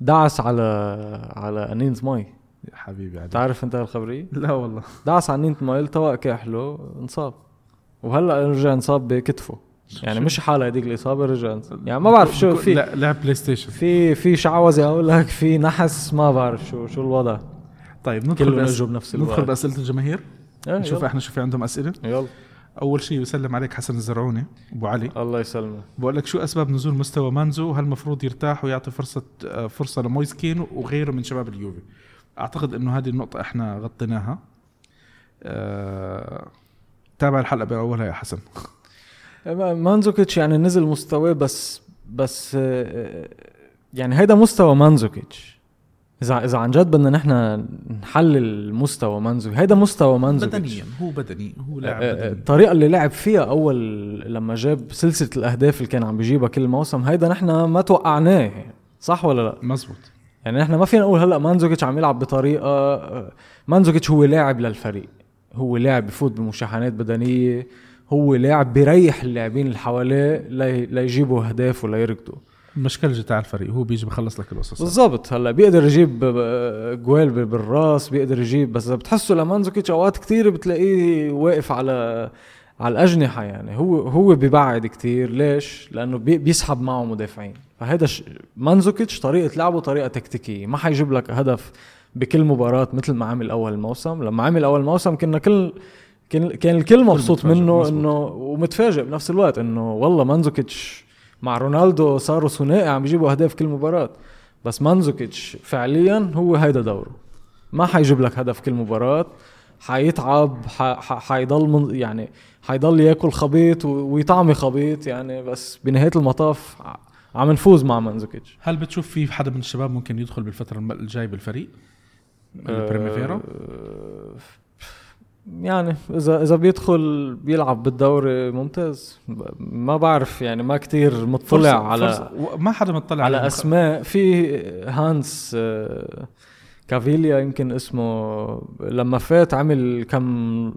دعس على على أنينز ماي يا حبيبي عادي. تعرف انت هالخبريه؟ لا والله. دعس على أنينز ماي التواء كاحله انصاب, وهلا رجع انصاب بكتفه. يعني مش حاله هذيك الاصابه, رجع يعني ما بعرف شو في. لا لعب بلاي ستيشن في في شعوذه اقول لك, في نحس, ما بعرف شو شو الوضع. طيب ندخل نجاوب نفس الوقت, ندخل باسئله الجماهير نشوف احنا شو في عندهم اسئله. يلا اول شيء يسلم عليك حسن الزرعوني ابو علي. الله يسلمه. بقول لك شو اسباب نزول مستوى مانزو؟ هل المفروض يرتاح ويعطي فرصه فرصه لمويسكين وغيره من شباب اليوفي؟ اعتقد انه هذه النقطه احنا غطيناها. أه... تابع الحلقه باولها يا حسن. مانزوكيتش يعني نزل مستوى بس بس يعني هيدا مستوى مانزوكيتش. إذا إذا عن جد بدنا نحن نحلل مستوى منزو, هيدا مستوى منزو بدنيا. هو بدني, هو لاعب بدني. الطريقة اللي لعب فيها أول لما جاب سلسلة الأهداف اللي كان عم بيجيبها كل موسم, هيدا نحن ما توقعناه, صح ولا لا؟ مزبوط. يعني نحن ما فينا نقول هلا منزوكيتش عم يلعب بطريقة. منزوكيتش هو لاعب للفريق, هو لاعب بفوت بمشاحنات بدنية, هو لاعب بيريح اللاعبين اللي حواليه لا يجيبوا أهداف ولا يركضوا. المشكلة جت على الفريق, هو بيجي بخلص لك القصص بالضبط. هلا بيقدر يجيب جوال بالراس, بيقدر يجيب, بس بتحسه لمانزوكيتش اوقات كتير بتلاقيه واقف على على الاجنحه. يعني هو هو بيبعد كتير. ليش؟ لانه بيسحب معه مدافعين. فهذا مانزوكيتش طريقه لعبه طريقه تكتيكيه, ما حيجيب لك هدف بكل مباراه مثل ما عمل اول موسم. لما عمل اول موسم كنا كل كان كان الكل مبسوط منه, انه ومتفاجئ بنفس الوقت انه والله مانزوكيتش مع رونالدو صاروا ثنائي عم بيجيبوا اهداف كل مباراه. بس مانزوكيتش فعليا هو هيدا دوره, ما حيجيب لك هدف كل مباراه, حيتعب, حيضل يعني حيضل ياكل خبيط ويطعمي خبيط يعني. بس بنهايه المطاف عم نفوز مع مانزوكيتش. هل بتشوف في حدا من الشباب ممكن يدخل بالفتره الجاي بالفريق البريميفيرا؟ يعني اذا اذا بيدخل بيلعب بالدوري ممتاز. ما بعرف يعني, ما كتير مطلع فرصة على فرصة. ما حدا مطلع على, على اسماء. في هانس كافيليا يمكن اسمه, لما فات عمل كم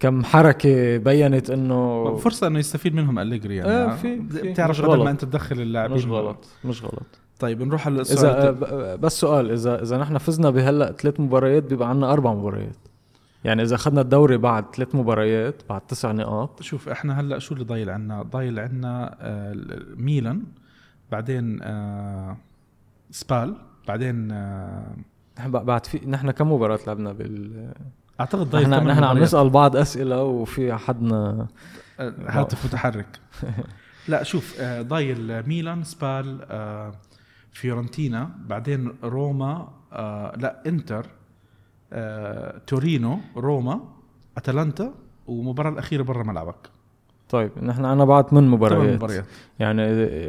كم حركه بينت انه فرصه انه يستفيد منهم أليجري. يعني آه في بتعرف بدل ما انت تدخل اللاعبين. مش غلط, مش غلط. طيب نروح على السؤال. بس سؤال, اذا اذا نحن فزنا بهلا ثلاث مباريات بيبقى عندنا اربع مباريات. يعني إذا أخذنا الدوري بعد ثلاث مباريات بعد تسع نقاط. شوف إحنا هلأ شو اللي ضايل عنا؟ ضايل عنا ميلان, بعدين سبال, بعدين بعد في نحن كم مباراة لعبنا بال. أعتقد ضايل. نحن نحن عم نسأل بعض أسئلة وفي أحدنا هاتف متحرك. لا شوف, ضايل ميلان, سبال, فيورنتينا, بعدين روما, لا إنتر, آه، تورينو, روما, أتلانتا, ومباراة الأخيرة برا ملعبك. طيب نحن عنا بعد من مباريات. يعني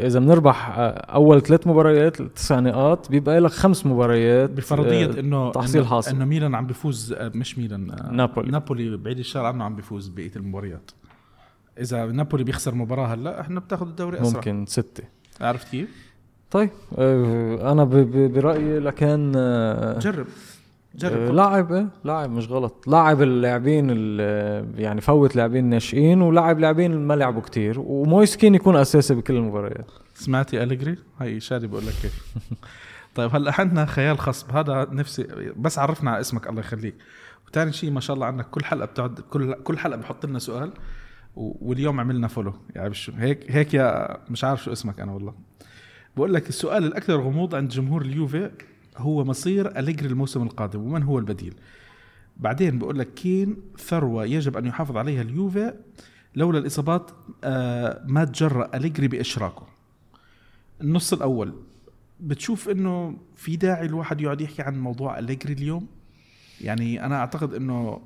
إذا بنربح أول ثلاث مباريات تسع نقاط بيبقى لك خمس مباريات بفرضية آه، إنه تحصيل حاصل. إنه ميلان عم بيفوز, مش ميلان آه، نابولي. نابولي بعيد الشر عنه عم بيفوز بقية المباريات. إذا نابولي بيخسر مباراة هلا إحنا بتاخد الدوري أسرع. ممكن ستة. عرفت كيف؟ طيب آه، أنا برأيي لكان آه، جرب. لاعب لاعب مش غلط, لاعب اللاعبين يعني فوت لاعبين ناشئين ولاعب لاعبين ما لعبوا كتير, ومويسكين يكون اساسي بكل المباريات. سمعتي أليجري؟ هاي شادي بقول لك كيف. طيب هلا عندنا خيال خصب, هذا نفسي بس عرفنا على اسمك الله يخليك. وثاني شيء ما شاء الله عندك كل حلقه بتقعد كل كل حلقه بحط لنا سؤال, واليوم عملنا فولو. يعني شو هيك هيك يا مش عارف شو اسمك انا والله. بقول لك السؤال الاكثر غموض عند جمهور اليوفي هو مصير أليجري الموسم القادم ومن هو البديل. بعدين بقول لك كين ثروة يجب أن يحافظ عليها اليوفي, لولا الإصابات ما تجرأ أليجري بإشراكه. النص الأول, بتشوف إنه في داعي الواحد يقعد يحكي عن موضوع أليجري اليوم؟ يعني أنا أعتقد إنه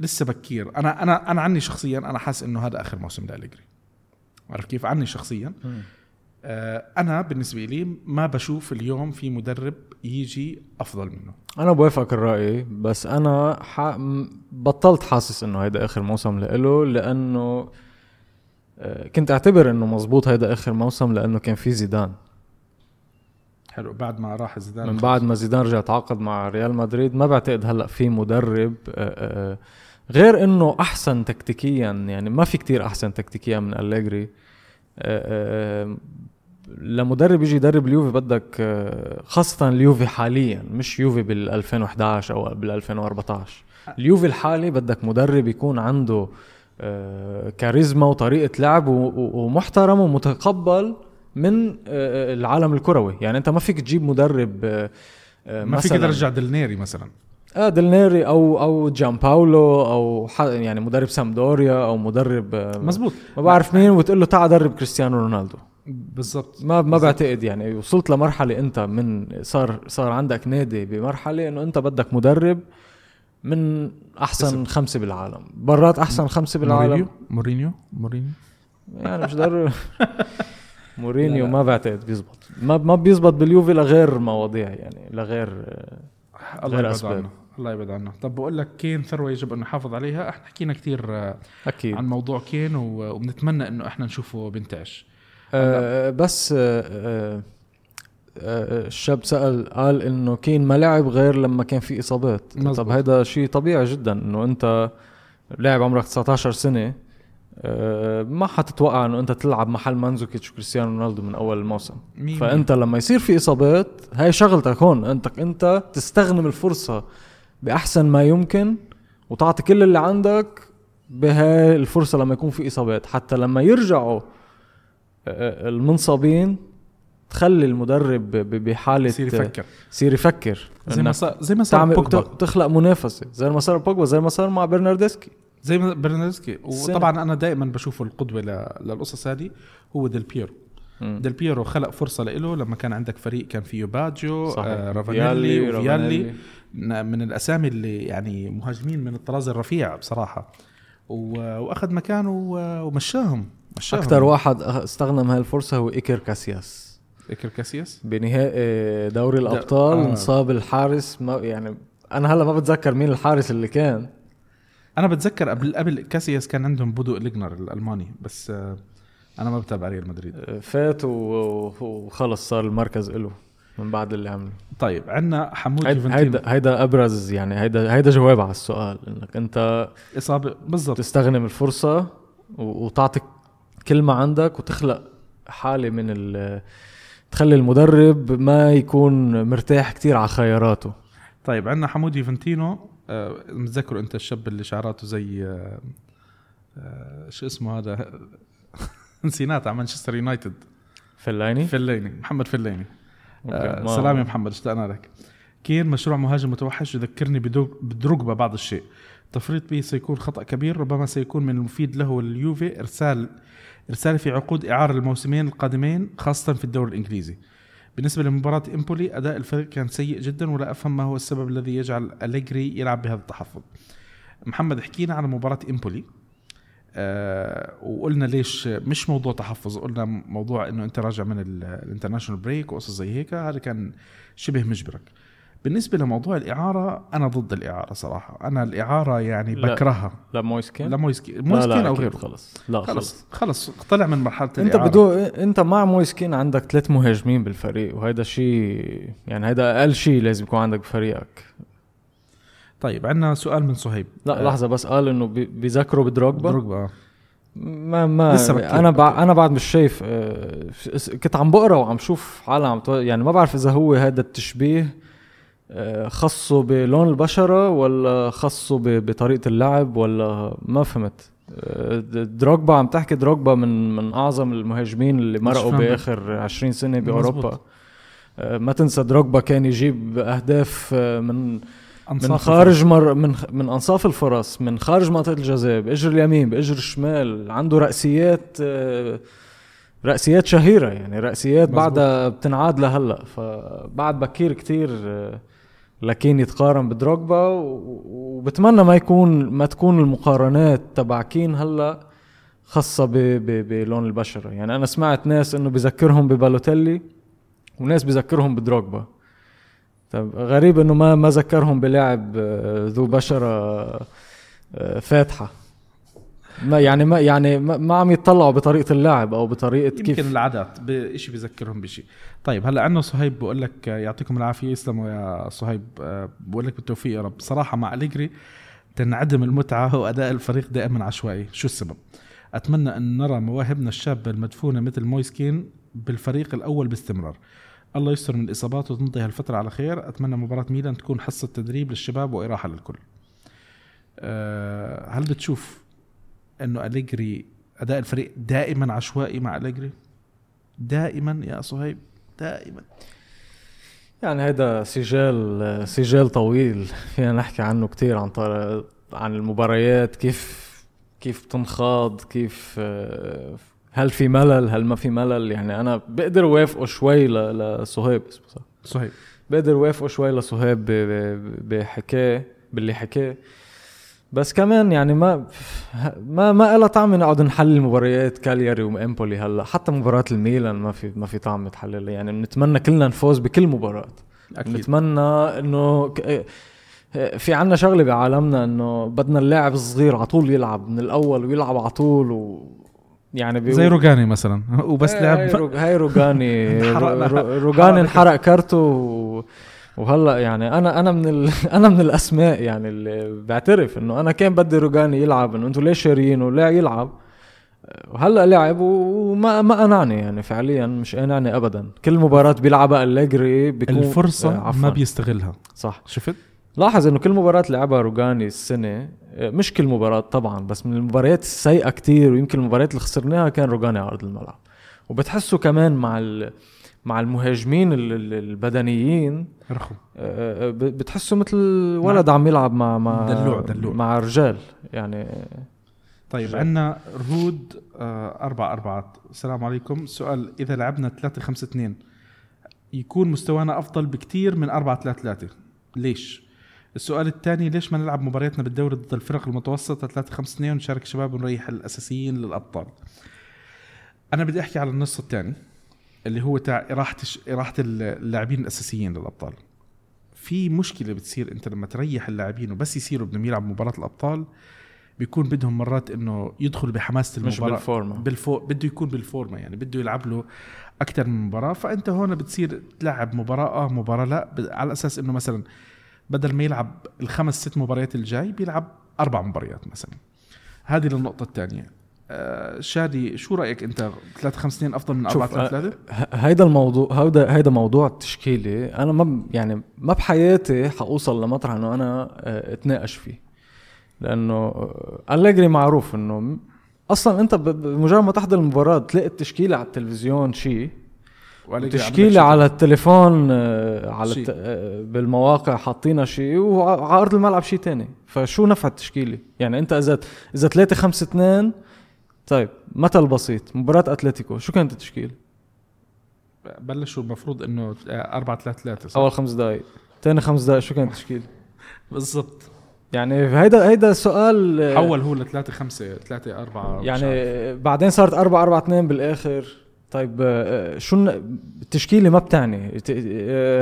لسه بكير. أنا أنا أنا عني شخصيا أنا حاس إنه هذا آخر موسم لأليجري. عارف كيف عني شخصيا؟ أنا بالنسبة لي ما بشوف اليوم في مدرب يجي أفضل منه. أنا بوافقك الرأي, بس أنا ح... بطلت حاسس إنه هيدا آخر موسم لإله, لأنه كنت أعتبر إنه مزبوط هيدا آخر موسم لأنه كان في زيدان. حلو, بعد ما راح زيدان, من بعد ما زيدان رجع تعاقد مع ريال مدريد, ما بعتقد هلأ في مدرب غير إنه أحسن تكتيكيا, يعني ما في كتير أحسن تكتيكيا من أليجري. لمدرب يجي يدرب اليوفي بدك, خاصة اليوفي حاليا, مش يوفي بالألفين وإحدى عشر أو بالألفين وأربعتاشر, اليوفي الحالي بدك مدرب يكون عنده كاريزما وطريقة لعب ومحترم ومتقبل من العالم الكروي. يعني انت ما فيك تجيب مدرب, ما فيك ترجع دلنيري مثلا, اه دلنيري او او جان باولو او يعني مدرب سامدوريا او مدرب مزبوط ما بعرف مين وتقول له تعال درب كريستيانو رونالدو. بالضبط, ما ما بعتقد. يعني وصلت لمرحله انت من صار صار عندك نادي بمرحله انه انت بدك مدرب من احسن بس. خمسة بالعالم برات, احسن خمسة بالعالم. مورينيو مورينيو مورينيو يعني مش ضروري مورينيو ما بعتقد بيزبط, ما ما بيزبط باليوفي لغير مواضيع, يعني لغير غير اسباب. الله يبعد عنا. طب بقول لك كين ثروة يجب أن نحافظ عليها. احنا حكينا كتير أكيد عن موضوع كين وبنتمنى أنه احنا نشوفه بنتعش. أه بس أه أه الشاب سأل قال أنه كين ما لعب غير لما كان في إصابات. طب هذا شيء طبيعي جدا أنه أنت لاعب عمرك تسعتاشر سنة, أه ما حتتوقع أنه أنت تلعب محل منزوكيتش وكريستيانو رونالدو من أول الموسم. فأنت لما يصير في إصابات هاي شغلتك هون, أنت, أنت تستغنم الفرصة بأحسن ما يمكن وتعطي كل اللي عندك بهاي الفرصة لما يكون في إصابات, حتى لما يرجعوا المنصابين تخلي المدرب بحالة سير يفكر, سير يفكر زي ما صار, زي ما صار بوجبا, تخلق منافسة زي ما صار بوجبا, زي ما صار مع برناردسكي, زي ما برناردسكي. وطبعا أنا دائما بشوفه القدوة للقصص هذه هو ديل بيرو. ديل بيرو خلق فرصة له لما كان عندك فريق كان فيه باجيو, آه رافانيلي وفيالي, من الأسامي اللي يعني مهاجمين من الطراز الرفيع بصراحة, وأخذ مكانه ومشاهم, مشاهم. أكتر واحد استغنم هالفرصة هو إيكر كاسياس. إيكر كاسياس بنهائي دوري الأبطال دا... آه. نصاب الحارس, ما يعني أنا هلا ما بتذكر مين الحارس اللي كان. أنا بتذكر قبل قبل كاسياس كان عندهم بودو إليجنر الألماني, بس آه أنا ما بتابع ريال مدريد, فات وخلص صار المركز إله من بعد اللي عمله. طيب عندنا حمود يوفنتين, هيدا أبرز يعني, هيدا هيدا جواب على السؤال إنك أنت إصابة بالضبط تستغنم الفرصة وتعطي كل ما عندك وتخلق حالة من ال, تخلي المدرب ما يكون مرتاح كتير على خياراته. طيب عندنا حمود يوفنتينو, أه متذكر أنت الشاب اللي شعراته زي أه أه شو اسمه هذا نسينات على مانشستر يونايتد, فليني فليني محمد فليني. آه سلام يا محمد, اشتقنا لك. كين مشروع مهاجم متوحش يذكرني بدروغبا بعض الشيء, تفريط به سيكون خطأ كبير, ربما سيكون من المفيد له اليوفي ارسال ارسال في عقود إعارة الموسمين القادمين خاصة في الدوري الإنجليزي. بالنسبة لمباراة إمبولي أداء الفريق كان سيء جدا, ولا أفهم ما هو السبب الذي يجعل أليجري يلعب بهذا التحفظ. محمد حكينا عن مباراة إمبولي أه وقلنا ليش مش موضوع تحفظ, قلنا موضوع انه انت راجع من الانترناشنال بريك وقصص زي هيك, هذا كان شبه مجبرك. بالنسبه لموضوع الاعاره انا ضد الاعاره صراحه, انا الاعاره يعني بكرهها. لا مويسكين لا مويسكين مويسكين او غيره خلص, لا خلص خلص طلع من مرحله الاعاره. انت بدو انت مع مويسكين عندك ثلاث مهاجمين بالفريق, وهذا شيء يعني هذا اقل شيء لازم يكون عندك بفريقك. طيب عندنا سؤال من صهيب, لا لحظه بس, قال انه بيذكروا بدروغبا. دروغبا ما ما انا بع... انا بعد مش شايف, كنت عم بقرا وعم شوف حاله عم تو... يعني ما بعرف اذا هو هذا التشبيه خاصه بلون البشره ولا خاصه ب... بطريقه اللعب ولا ما فهمت. دروغبا عم تحكي دروغبا من من اعظم المهاجمين اللي مرقوا باخر عشرين سنه باوروبا. مزبط. ما تنسى دروغبا كان يجيب اهداف من من خارج مر من من انصاف الفرص, من خارج منطقه الجزاء, باجر اليمين, باجر الشمال, عنده راسيات, راسيات شهيره يعني, راسيات بعدها بتنعاد لهلا. فبعد بكير كتير لكن يتقارن بدروغبا, وبتمنى ما يكون ما تكون المقارنات تبع كين هلا خاصة بلون البشرة. يعني أنا سمعت ناس إنه بيذكرهم ببالوتيلي وناس بيذكرهم بدروغبا. طب غريب إنه ما ما ذكرهم بلاعب ذو بشرة فاتحة. ما يعني ما يعني ما عم يتطلعوا بطريقة اللعب أو بطريقة كيف يمكن العادات بإشي بيذكرهم بشيء. طيب هلا عنا صهيب بقول لك يعطيكم العافية. يسلموا يا صهيب، بقول لك بالتوفيق يا رب. صراحة مع أليجري تنعدم المتعة وأداء الفريق دائما عشوائي، شو السبب؟ أتمنى أن نرى مواهبنا الشابة المدفونة مثل مويسكين بالفريق الأول باستمرار. الله يستر من الإصابات وتنتهي هالفترة على خير. أتمنى مباراة ميلان تكون حصة تدريب للشباب وإراحة للكل. أه هل بتشوف أنه أليجري أداء الفريق دائما عشوائي مع أليجري؟ دائما يا صهيب دائما، يعني هذا سجال سجال طويل فينا نحكي عنه كتير، عن طريق عن المباريات كيف كيف تنخاض، كيف هل في ملل هل ما في ملل. يعني أنا بقدر وافقه شوي لصهيب صهيب بقدر وافقه شوي لصهيب بحكاية باللي حكاه، بس كمان يعني ما ما ما له طعم نقعد نحلل مباريات كالياري وامبولي هلا، حتى مباراة الميلان ما في ما في طعم تحلل. يعني بنتمنى كلنا نفوز بكل مباراة، بنتمنى انه في عنا شغله بعالمنا انه بدنا اللاعب الصغير على طول يلعب من الاول ويلعب على طول، ويعني زي روجاني مثلا وبس لعب هاي روجاني روجاني انحرق كارته و... وهلا يعني انا انا من ال... انا من الاسماء يعني اللي بعترف انه انا كان بدي روجاني يلعب، انه انتوا ليش شاريينه لا يلعب، وهلا لعب وما ما قنعني يعني فعليا مش قنعني ابدا. كل مباراه بيلعبها أليجري بيكون الفرصه عفواً. ما بيستغلها صح، شفت لاحظ انه كل مباراه لعبها روجاني السنه، مش كل مباراه طبعا بس من المباريات السيئه كتير، ويمكن المباريات اللي خسرناها كان روجاني على ارض الملعب. وبتحسوا كمان مع ال... مع المهاجمين البدنيين رخم، بتحسوا مثل ولد عم يلعب مع مع دلوع دلوع. مع رجال يعني. طيب رجال. عنا رهود أربعة أربعة. السلام عليكم. سؤال: إذا لعبنا ثلاثة خمسة اثنين يكون مستوانا أفضل بكتير من أربعة ثلاثة ثلاثة، ليش؟ السؤال الثاني: ليش ما نلعب مبارياتنا بالدوري ضد الفرق المتوسطة ثلاثة خمسة اثنين ونشارك شباب ونريح الأساسيين للأبطال؟ أنا بدي أحكي على النص الثاني اللي هو تاع إراحة إراحة اللاعبين الأساسيين للأبطال. في مشكلة بتصير أنت لما تريح اللاعبين وبس يصيروا بدهم يلعبوا مباراة الأبطال، بيكون بدهم مرات إنه يدخل بحماس المباراة، مش بالفورمة بالفو... بده يكون بالفورمة، يعني بده يلعب له أكتر من مباراة. فأنت هون بتصير تلعب مباراة آه مباراة لا، على أساس إنه مثلا بدل ما يلعب الخمس ست مباريات الجاي بيلعب أربع مباريات مثلا. هذه النقطة الثانية. شادي، شو رأيك أنت؟ ثلاثة خمس سنين أفضل من أربعة ثلاثة ثلاثة؟ هيدا الموضوع، هيدا هيدا موضوع تشكيلي. أنا ما يعني ما بحياتي حأوصل لمطرح إنه أنا اتناقش فيه، لأنه أليجري معروف إنه أصلاً أنت بمجرد ما تحضر المباراة تلاقي التشكيلة على التلفزيون شيء، تشكيلة على التليفون على شي. بالمواقع حاطينها شيء وعلى أرض الملعب شيء تاني، فشو نفع التشكيلة؟ يعني أنت إذا إذا ثلاثة خمسة اثنين، طيب مثل بسيط، مباراة أتلتيكو شو كانت التشكيل؟ بلشوا المفروض إنه أربعة ثلاثة ثلاثة أول خمس دقايق، تاني خمس دقايق شو كانت التشكيل؟ بالضبط. يعني هيدا هيدا سؤال. حول هو لثلاثة خمسة ثلاثة أربعة، يعني بعدين صارت أربعة أربعة اثنين بالآخر. طيب شو التشكيلة؟ ما بتعني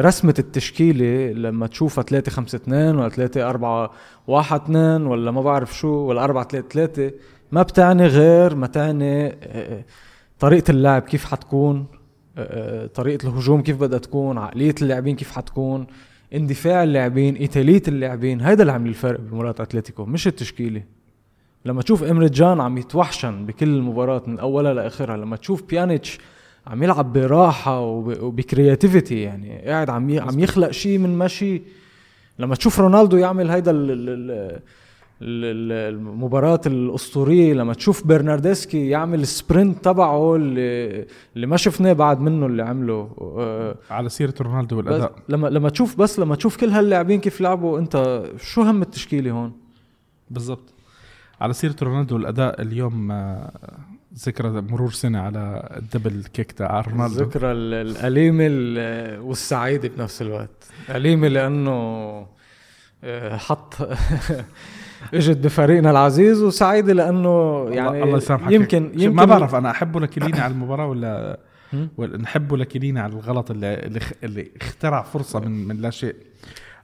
رسمة التشكيلة لما تشوفها ثلاثة خمسة اثنين ولا ثلاثة أربعة واحد اثنين ولا ما بعرف شو ولا أربعة ثلاثة ثلاثة، ما بتعني غير ما تعني طريقة اللعب كيف حتكون، طريقة الهجوم كيف بدها تكون، عقلية اللاعبين كيف حتكون، اندفاع اللاعبين، إيتالية اللاعبين. هيدا اللي عمل الفرق بمباراة أتلتيكو مش التشكيلة. لما تشوف أمريجان عم يتوحشن بكل مباراة من أولها لآخرها، لما تشوف بيانيتش عم يلعب براحة وبكرياتيفيتي، يعني قاعد عم عم يخلق شيء من ماشي، لما تشوف رونالدو يعمل هيدا ال المباراة الأسطورية، لما تشوف برناردسكي يعمل السبرنت تبعه اللي, اللي ما شفناه بعد منه اللي عمله. على سيرة رونالدو والأداء، لما لما تشوف بس لما تشوف كل هاللاعبين كيف لعبوا، أنت شو هم التشكيلة هون بالضبط؟ على سيرة رونالدو والأداء، اليوم ذكرى مرور سنة على الدبل كيك تاع رونالدو، ذكرى الأليمة والسعيدة بنفس الوقت. أليمة لأنه حط اجت بفريقنا العزيز وسعيدة لأنه يعني الله يسامحك يمكن, يمكن ما بعرف أنا أحبه لكليني على المباراة ولا نحبه لكليني على الغلط اللي اللي اخترع فرصة من من لا شيء.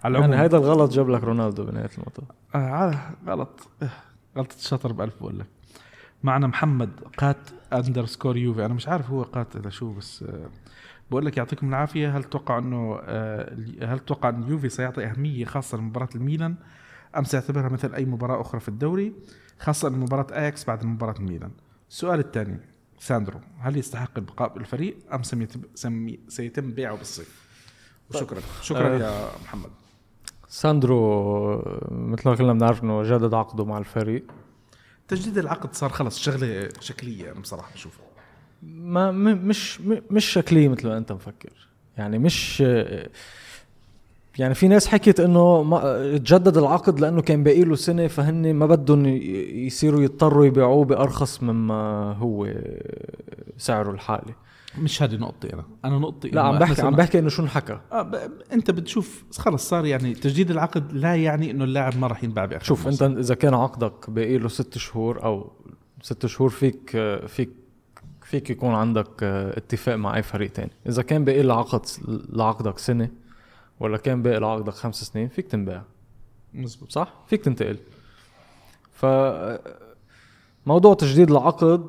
على يعني هذا الغلط جاب لك رونالدو بنهاية المطاف. آه غلط غلط الشطر بألف بقول لك. معنا محمد قات أندرسكور يوفي, أنا مش عارف هو قات إذا شو, بس بقول لك يعطيكم العافية. هل توقع إنه هل توقع إن يوفي سيعطي أهمية خاصة لمباراة الميلان أم سيعتبرها مثل أي مباراة أخرى في الدوري, خاصة مباراة أياكس بعد مباراة الميلان؟ السؤال الثاني, ساندرو هل يستحق البقاء بالفريق أم سيتم بيعه بالصيف؟ وشكرا شكرا يا محمد. ساندرو مثل ما كلنا بنعرف إنه جدد عقده مع الفريق, تجديد العقد صار خلص شغلة شكلية. أنا بصراحة بشوفه ما مش مش شكلية مثل ما أنت مفكر, يعني مش يعني في ناس حكيت إنه ما تجدد العقد لأنه كان باقي له سنة, فهن ما بدهم يصيروا يضطروا يبيعوه بأرخص مما هو سعره الحالي. مش هذه نقطتي أنا أنا نقطتي لا عم بحكي عم بحكي إنه شو نحكى. آه ب... أنت بتشوف خلص صار يعني تجديد العقد لا يعني إنه اللاعب ما راح ينباع بأرخص. شوف أنت إذا كان عقدك باقي له ست شهور أو ست شهور فيك فيك فيك يكون عندك اتفاق مع أي فريق تاني. إذا كان باقي له عقد لعقدك سنة ولا كان باقي لعقدك خمس سنين فيك تنباع. مزبوط صح, فيك تنتقل. فموضوع تجديد العقد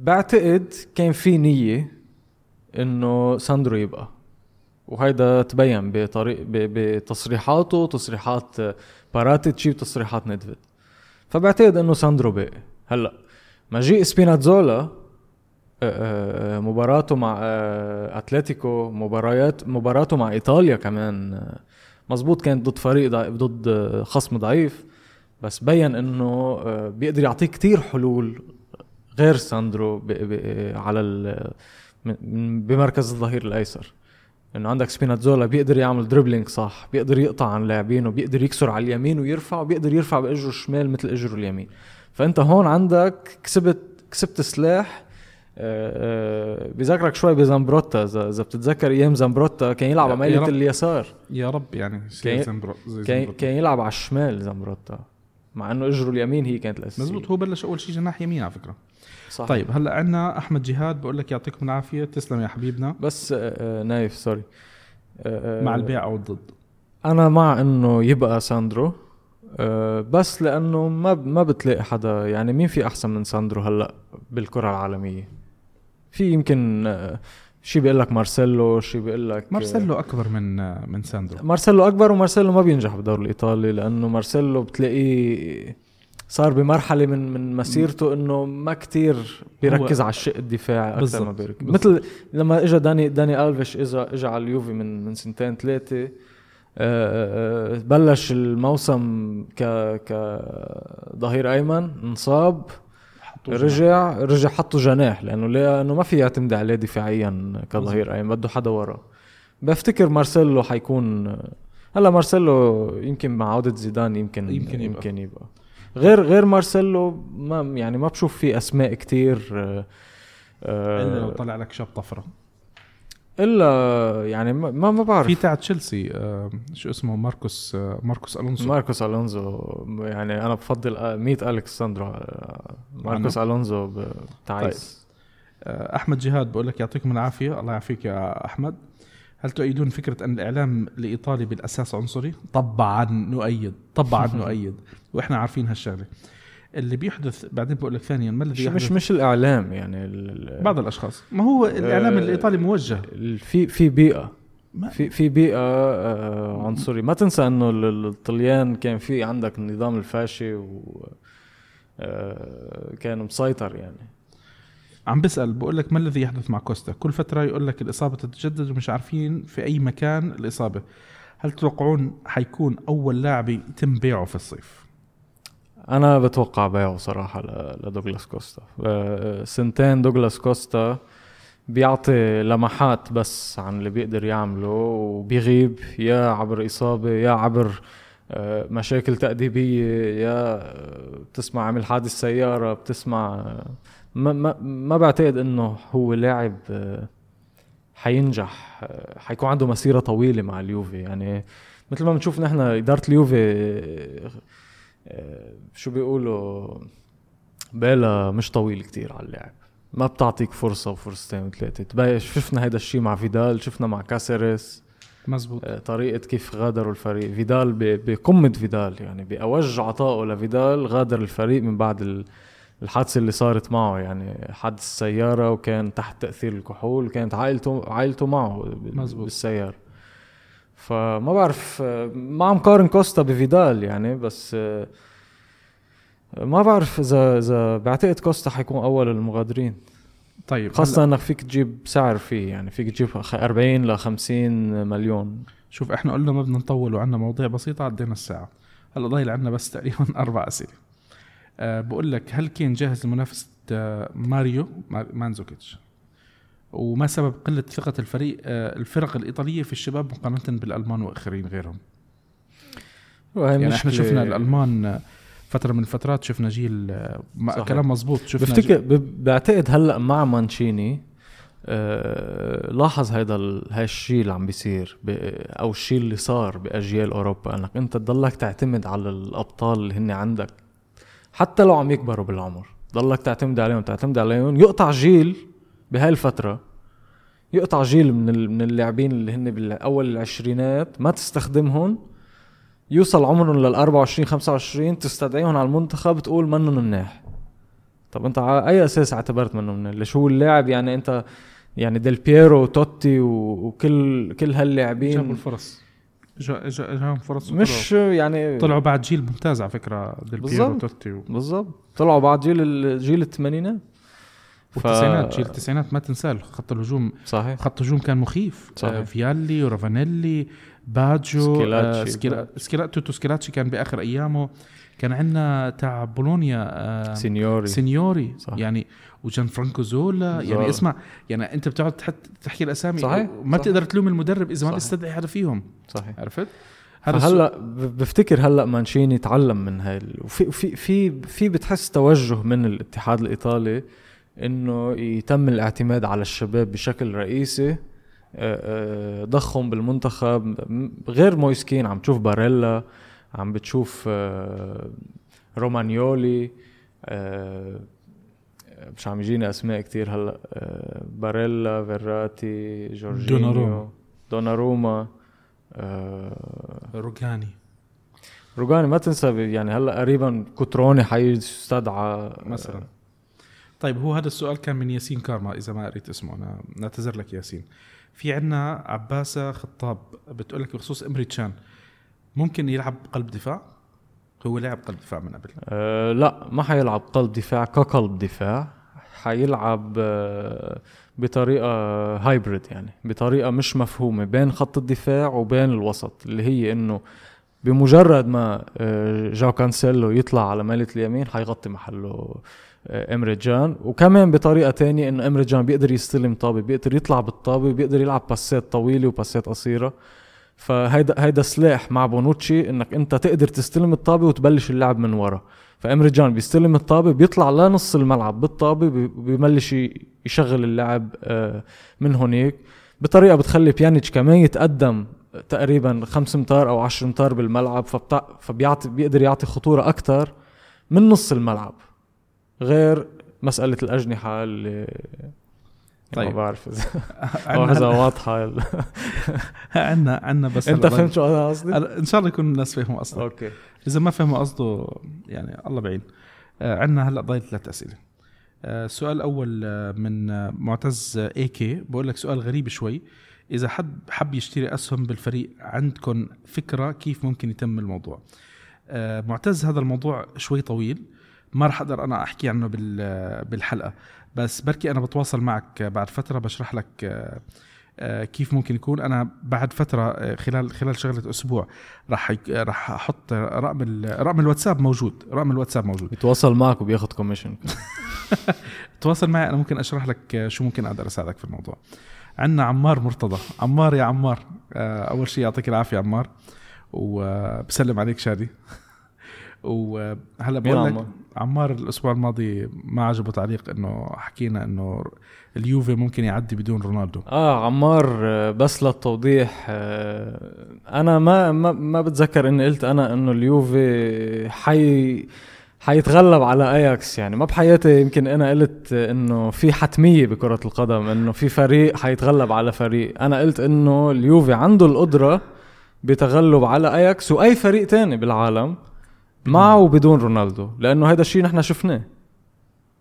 بعتقد كان في نية إنه ساندرو يبقى, وهيدا تبين بطريق بتصريحاته, تصريحات باراتيتشي وتصريحات نيدفيد, فبعتقد إنه ساندرو باقي. هلا مجيء سبيناتزولا مباراته مع أتلتيكو, مباريات مباراته مع إيطاليا كمان مزبوط كانت ضد فريق ضد خصم ضعيف, بس بين إنه بيقدر يعطيه كتير حلول غير ساندرو ب ب على بمركز الظهير الأيسر. إنه عندك سبيناتزولا بيقدر يعمل دريبلينج صح, بيقدر يقطع عن لاعبينه, بيقدر يكسر على اليمين ويرفع, وبيقدر يرفع بإجره الشمال مثل إجره اليمين. فأنت هون عندك كسبت كسبت سلاح. بذكرك شوي بزامبروتا, إذا بتتذكر أيام زامبروتا كان يلعب على ميلة اليسار يا رب, يعني كان كان يلعب على الشمال زامبروتا مع إنه إجره اليمين هي كانت الأساسية. مزبوط, هو بلش أول شيء جناح يمين على فكرة. صحيح. طيب هلا عنا أحمد جهاد بقول لك يعطيكم العافية, تسلم يا حبيبنا. بس آه نايف سوري آه مع البيع أو الضد؟ أنا مع إنه يبقى ساندرو آه بس لأنه ما ما بتلاقي حدا, يعني مين في أحسن من ساندرو هلا بالكرة العالمية؟ في يمكن آه شي بيقول لك مارسيلو, شي بيقول لك مارسيلو اكبر من من ساندرو. مارسيلو اكبر, ومارسيلو ما بينجح بالدوري الايطالي لانه مارسيلو بتلاقيه صار بمرحله من من مسيرته انه ما كتير بيركز على الشق الدفاعي اكثر بالزبط. ما بيركز مثل لما اجى داني داني ألفيش اجى اجى على اليوفي من من سنتين ثلاثه, بلش الموسم ك كظهير ايمن, انصاب, رجع رجع حطه جناح لانه لانه ما في يعتمد عليه دفاعيا كظهير ايمن, بده حدا ورا. بفتكر مارسيلو حيكون هلا مارسيلو يمكن مع عودة زيدان يمكن يمكن يبقى, يمكن يبقى. غير غير مارسيلو ما يعني ما بشوف فيه اسماء كتير الا لو طلع لك شاب طفره, الا يعني ما ما بعرف في تاع تشيلسي شو اسمه ماركوس ماركوس الونزو ماركوس الونزو يعني انا بفضل مية ألكساندرو ماركوس الونزو بتعيس. طيب. احمد جهاد بقول لك يعطيكم العافيه. الله يعافيك يا احمد. هل تؤيدون فكره ان الاعلام الايطالي بالاساس عنصري؟ طبعا نؤيد, طبعا نؤيد, واحنا عارفين هالشغله اللي بيحدث. بعدين بقول لك ثانيا ما الذي مش مش الاعلام يعني بعض الاشخاص, ما هو الاعلام الايطالي موجه في في بيئه في في بيئه آه عنصري. ما تنسى انه الطليان كان في عندك النظام الفاشي وكان مسيطر. يعني عم بسال بقول لك ما الذي يحدث مع كوستا؟ كل فتره يقول لك الاصابه تتجدد ومش عارفين في اي مكان الاصابه. هل تتوقعون حيكون اول لاعب يتم بيعه في الصيف؟ أنا بتوقع بيعه صراحة لدوغلاس كوستا. سنتين دوغلاس كوستا بيعطي لمحات بس عن اللي بيقدر يعمله, وبيغيب يا عبر إصابة يا عبر مشاكل تأديبية, يا بتسمع عمل حادث سيارة, بتسمع ما, ما, ما بعتقد إنه هو لاعب حينجح حيكون عنده مسيرة طويلة مع اليوفي. يعني مثل ما بنشوف نحن إدارة اليوفي شو بيقولوا بالا مش طويل كتير على اللعب, ما بتعطيك فرصة وفرصتين وثلاثة تبايش. شفنا هيدا الشيء مع فيدال, شفنا مع كاسيرس. مزبوط. طريقة كيف غادروا الفريق, فيدال بقمة فيدال يعني بأوج عطائه لفيدال غادر الفريق من بعد الحادثة اللي صارت معه, يعني حادث السيارة وكان تحت تأثير الكحول, وكانت عائلته عائلته معه بالسيارة. فما بعرف, ما عم قارن كوستا بفيدال يعني, بس ما بعرف إذا إذا بعتقد كوستا حيكون أول المغادرين. طيب, خاصة أنك فيك تجيب سعر فيه, يعني فيك تجيب أربعين إلى خمسين مليون. شوف إحنا قلنا ما بدنا نطول, وعنا مواضيع بسيطة عدينا الساعة. هلا ضايل عنا بس تقريبا أربع أسئلة. أه بقول لك, هل كين جاهز لمنافسة ماريو مانزوكيتش؟ وما سبب قلة ثقة الفريق الفرق الإيطالية في الشباب مقارنة بالألمان وآخرين غيرهم؟ يعني إحنا شفنا الألمان فترة من الفترات, شفنا جيل كلام مزبوط. شفنا بفتكر بعتقد هلأ مع مانشيني أه لاحظ هيدا هاي الشيء اللي عم بيصير, أو الشيء اللي صار بأجيال أوروبا, أنك أنت تضلك تعتمد على الأبطال اللي هن عندك حتى لو عم يكبروا بالعمر, ضلك تعتمد عليهم تعتمد عليهم يقطع جيل بهاي الفترة, يقطع جيل من من اللاعبين اللي هن بالأول العشرينات ما تستخدمهم, يوصل عمرهم للأربعة وعشرين خمسة وعشرين تستدعيهم على المنتخب تقول منه مناح. طب أنت على أي أساس اعتبرت منه مناح؟ ليش هو اللاعب يعني أنت يعني ديل بيرو وتوتي وكل كل هاللاعبين جابوا الفرص, جا جا جاهم فرص مش يعني, طلعوا بعد جيل ممتاز على فكرة ديل بيرو وتوتي و... بالضبط, طلعوا بعد جيل جيل الثمانينات والتسعينات. ف... جيل التسعينات ما تنساه, خط الهجوم صحيح, خط الهجوم كان مخيف. آه فيالي ورافانيلي باجو آه سكيلا... سكيلاتو توسكيلاتشي كان بآخر أيامه. كان عندنا تاع بولونيا آه سينيوري, سينيوري يعني, وجان فرانكو زولا زار. يعني اسمع, يعني أنت بتقعد تحكي الأسامي صحيح. ما تقدر تلوم المدرب إذا ما بيستدعي حدا فيهم صحيح. عرفت هلا سو... بفتكر هلا مانشيني تعلم من هاي, وفي في في في بتحس توجه من الاتحاد الإيطالي إنه يتم الاعتماد على الشباب بشكل رئيسي, ضخهم بالمنتخب. غير مويسكين عم تشوف باريلا, عم بتشوف رومانيولي, مش عم يجينا أسماء كتير هلأ, باريلا فيراتي جورجينيو دوناروما, دوناروما روجاني روجاني ما تنسى يعني هلأ قريبا كوتروني حيستدعى مثلا. طيب, هو هذا السؤال كان من ياسين كارما إذا ما قريت اسمه, أنا نعتذر لك ياسين. في عنا عباسة خطاب بتقول لك بخصوص أمريجان, ممكن يلعب قلب دفاع؟ هو لعب قلب دفاع من قبل. أه لا, ما حيلعب قلب دفاع كقلب دفاع, حيلعب بطريقة هايبريد, يعني بطريقة مش مفهومة بين خط الدفاع وبين الوسط, اللي هي إنه بمجرد ما جاو كانسيلو يطلع على مالة اليمين حيغطي محله أمريجان. وكمان بطريقة تانية إنه أمريجان بيقدر يستلم طابة, بيقدر يطلع بالطابة, بيقدر يلعب باسات طويلة وباسات قصيرة. فهيدا هيدا سلاح مع بونوتشي, إنك أنت تقدر تستلم الطابة وتبلش اللعب من ورا. فأمريجان بيستلم الطابة بيطلع لنص الملعب بالطابة, بيبلش يشغل اللعب من هناك بطريقة بتخلي بيانيتش كمان يتقدم تقريبا خمس متار أو عشر متار بالملعب, فبتع... فبيعطي بيقدر يعطي خطورة أكتر من نص الملعب, غير مسألة الأجنحة اللي طيب. ما بعرف إذا واضحة. عنا عنا بس أنت فهمت شو أنا قصدي؟ إن شاء الله يكون الناس فهموا أصلا. أوكي. إذا ما فهموا قصده يعني الله بعين. عنا هلأ ضايل ثلاث أسئلة. السؤال الأول من معتز إيكي, بقول لك سؤال غريب شوي, إذا حد حب يشتري أسهم بالفريق عندكم فكرة كيف ممكن يتم الموضوع؟ معتز, هذا الموضوع شوي طويل ما رح أقدر أنا أحكي عنه بالحلقة, بس بركي أنا بتواصل معك بعد فترة بشرح لك كيف ممكن يكون. أنا بعد فترة خلال خلال شغلة أسبوع رح رح أحط رقم رقم الواتساب موجود, رقم الواتساب موجود. يتواصل معك وبياخد كوميشن. تواصل معي, أنا ممكن أشرح لك شو ممكن أقدر أساعدك في الموضوع. عنا عمار مرتضى, عمار يا عمار أول شيء يعطيك العافية عمار, وبسلم عليك شادي وهلا بقول لك عمار الاسبوع الماضي ما عجبه تعليق انه حكينا انه اليوفي ممكن يعدي بدون رونالدو. اه عمار بس للتوضيح، انا ما ما, ما بتذكر اني قلت انا انه اليوفي حي حيتغلب على اياكس، يعني ما بحياتي يمكن انا قلت انه في حتمية بكرة القدم انه في فريق حيتغلب على فريق. انا قلت انه اليوفي عنده القدرة بتغلب على اياكس واي فريق تاني بالعالم معه وبدون رونالدو، لانه هذا الشيء نحن شفناه،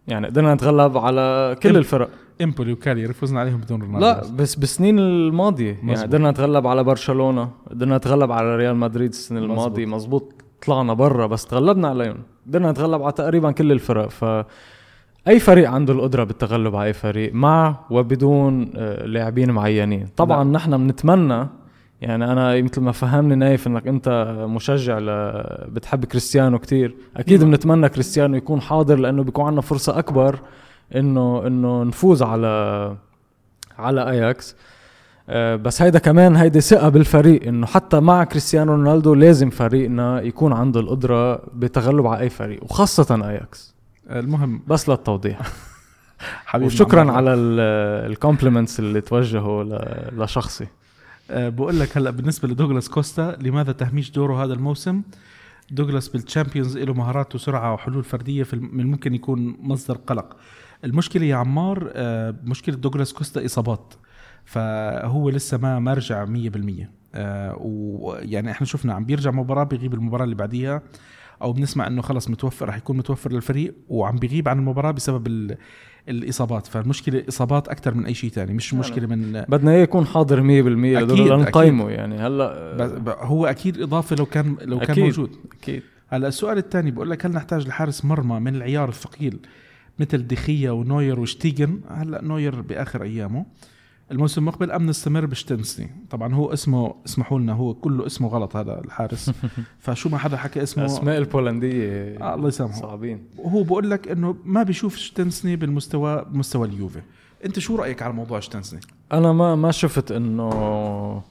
يعني قدرنا نتغلب على كل الفرق. امبولي وكالياري فزنا عليهم بدون رونالدو، لا بس بالسنين الماضيه يعني قدرنا نتغلب على برشلونه، قدرنا نتغلب على ريال مدريد السنه الماضيه، مزبوط طلعنا برا بس تغلبنا عليهم، قدرنا نتغلب على تقريبا كل الفرق. ف اي فريق عنده القدره بالتغلب على اي فريق مع وبدون لاعبين معينين. طبعا لا. نحن بنتمنى، يعني أنا مثل ما فهمني نايف إنك أنت مشجع ل... بتحب كريستيانو كتير، أكيد بنتمنى كريستيانو يكون حاضر لأنه بيكون عنا فرصة أكبر إنه إنه نفوز على على أياكس. أه بس هيدا كمان هيدا ثقة بالفريق، إنه حتى مع كريستيانو رونالدو لازم فريقنا يكون عنده القدرة بتغلب على أي فريق وخاصة أياكس. المهم بس للتوضيح. وشكرا على الكومبليمنتس اللي توجهوا ل... لشخصي. أه بقول لك هلا بالنسبه لدوغلاس كوستا، لماذا تهميش دوره هذا الموسم؟ دوغلاس بالتشامبيونز له مهارات وسرعه وحلول فرديه في ممكن يكون مصدر قلق. المشكله يا عمار أه مشكله دوغلاس كوستا اصابات، فهو لسه ما ما رجع مية بالمية. أه ويعني احنا شفنا عم بيرجع مباراه بيغيب المباراه اللي بعديها، او بنسمع انه خلص متوفر راح يكون متوفر للفريق وعم بيغيب عن المباراه بسبب الاصابات. فالمشكله اصابات اكثر من اي شيء تاني، مش يعني مشكله من بدنا اياه يكون حاضر مية بالمية لدرجه نقيمه. يعني هلا هو اكيد اضافه لو كان لو كان أكيد. موجود اكيد. هلا السؤال الثاني بقول لك، هل نحتاج لحارس مرمى من العيار الثقيل مثل دخية ونوير وشتيجن؟ هلا نوير باخر ايامه، الموسم المقبل أم نستمر بشتنسني؟ طبعا هو اسمه، اسمحوا لنا، هو كله اسمه غلط هذا الحارس، فشو ما حدا حكى اسمه اسماء البولندية آه الله يسامحه صعبين. وهو بقول لك انه ما بيشوف شتنسني بالمستوى مستوى اليوفي. انت شو رأيك على موضوع شتنسني؟ انا ما ما شفت انه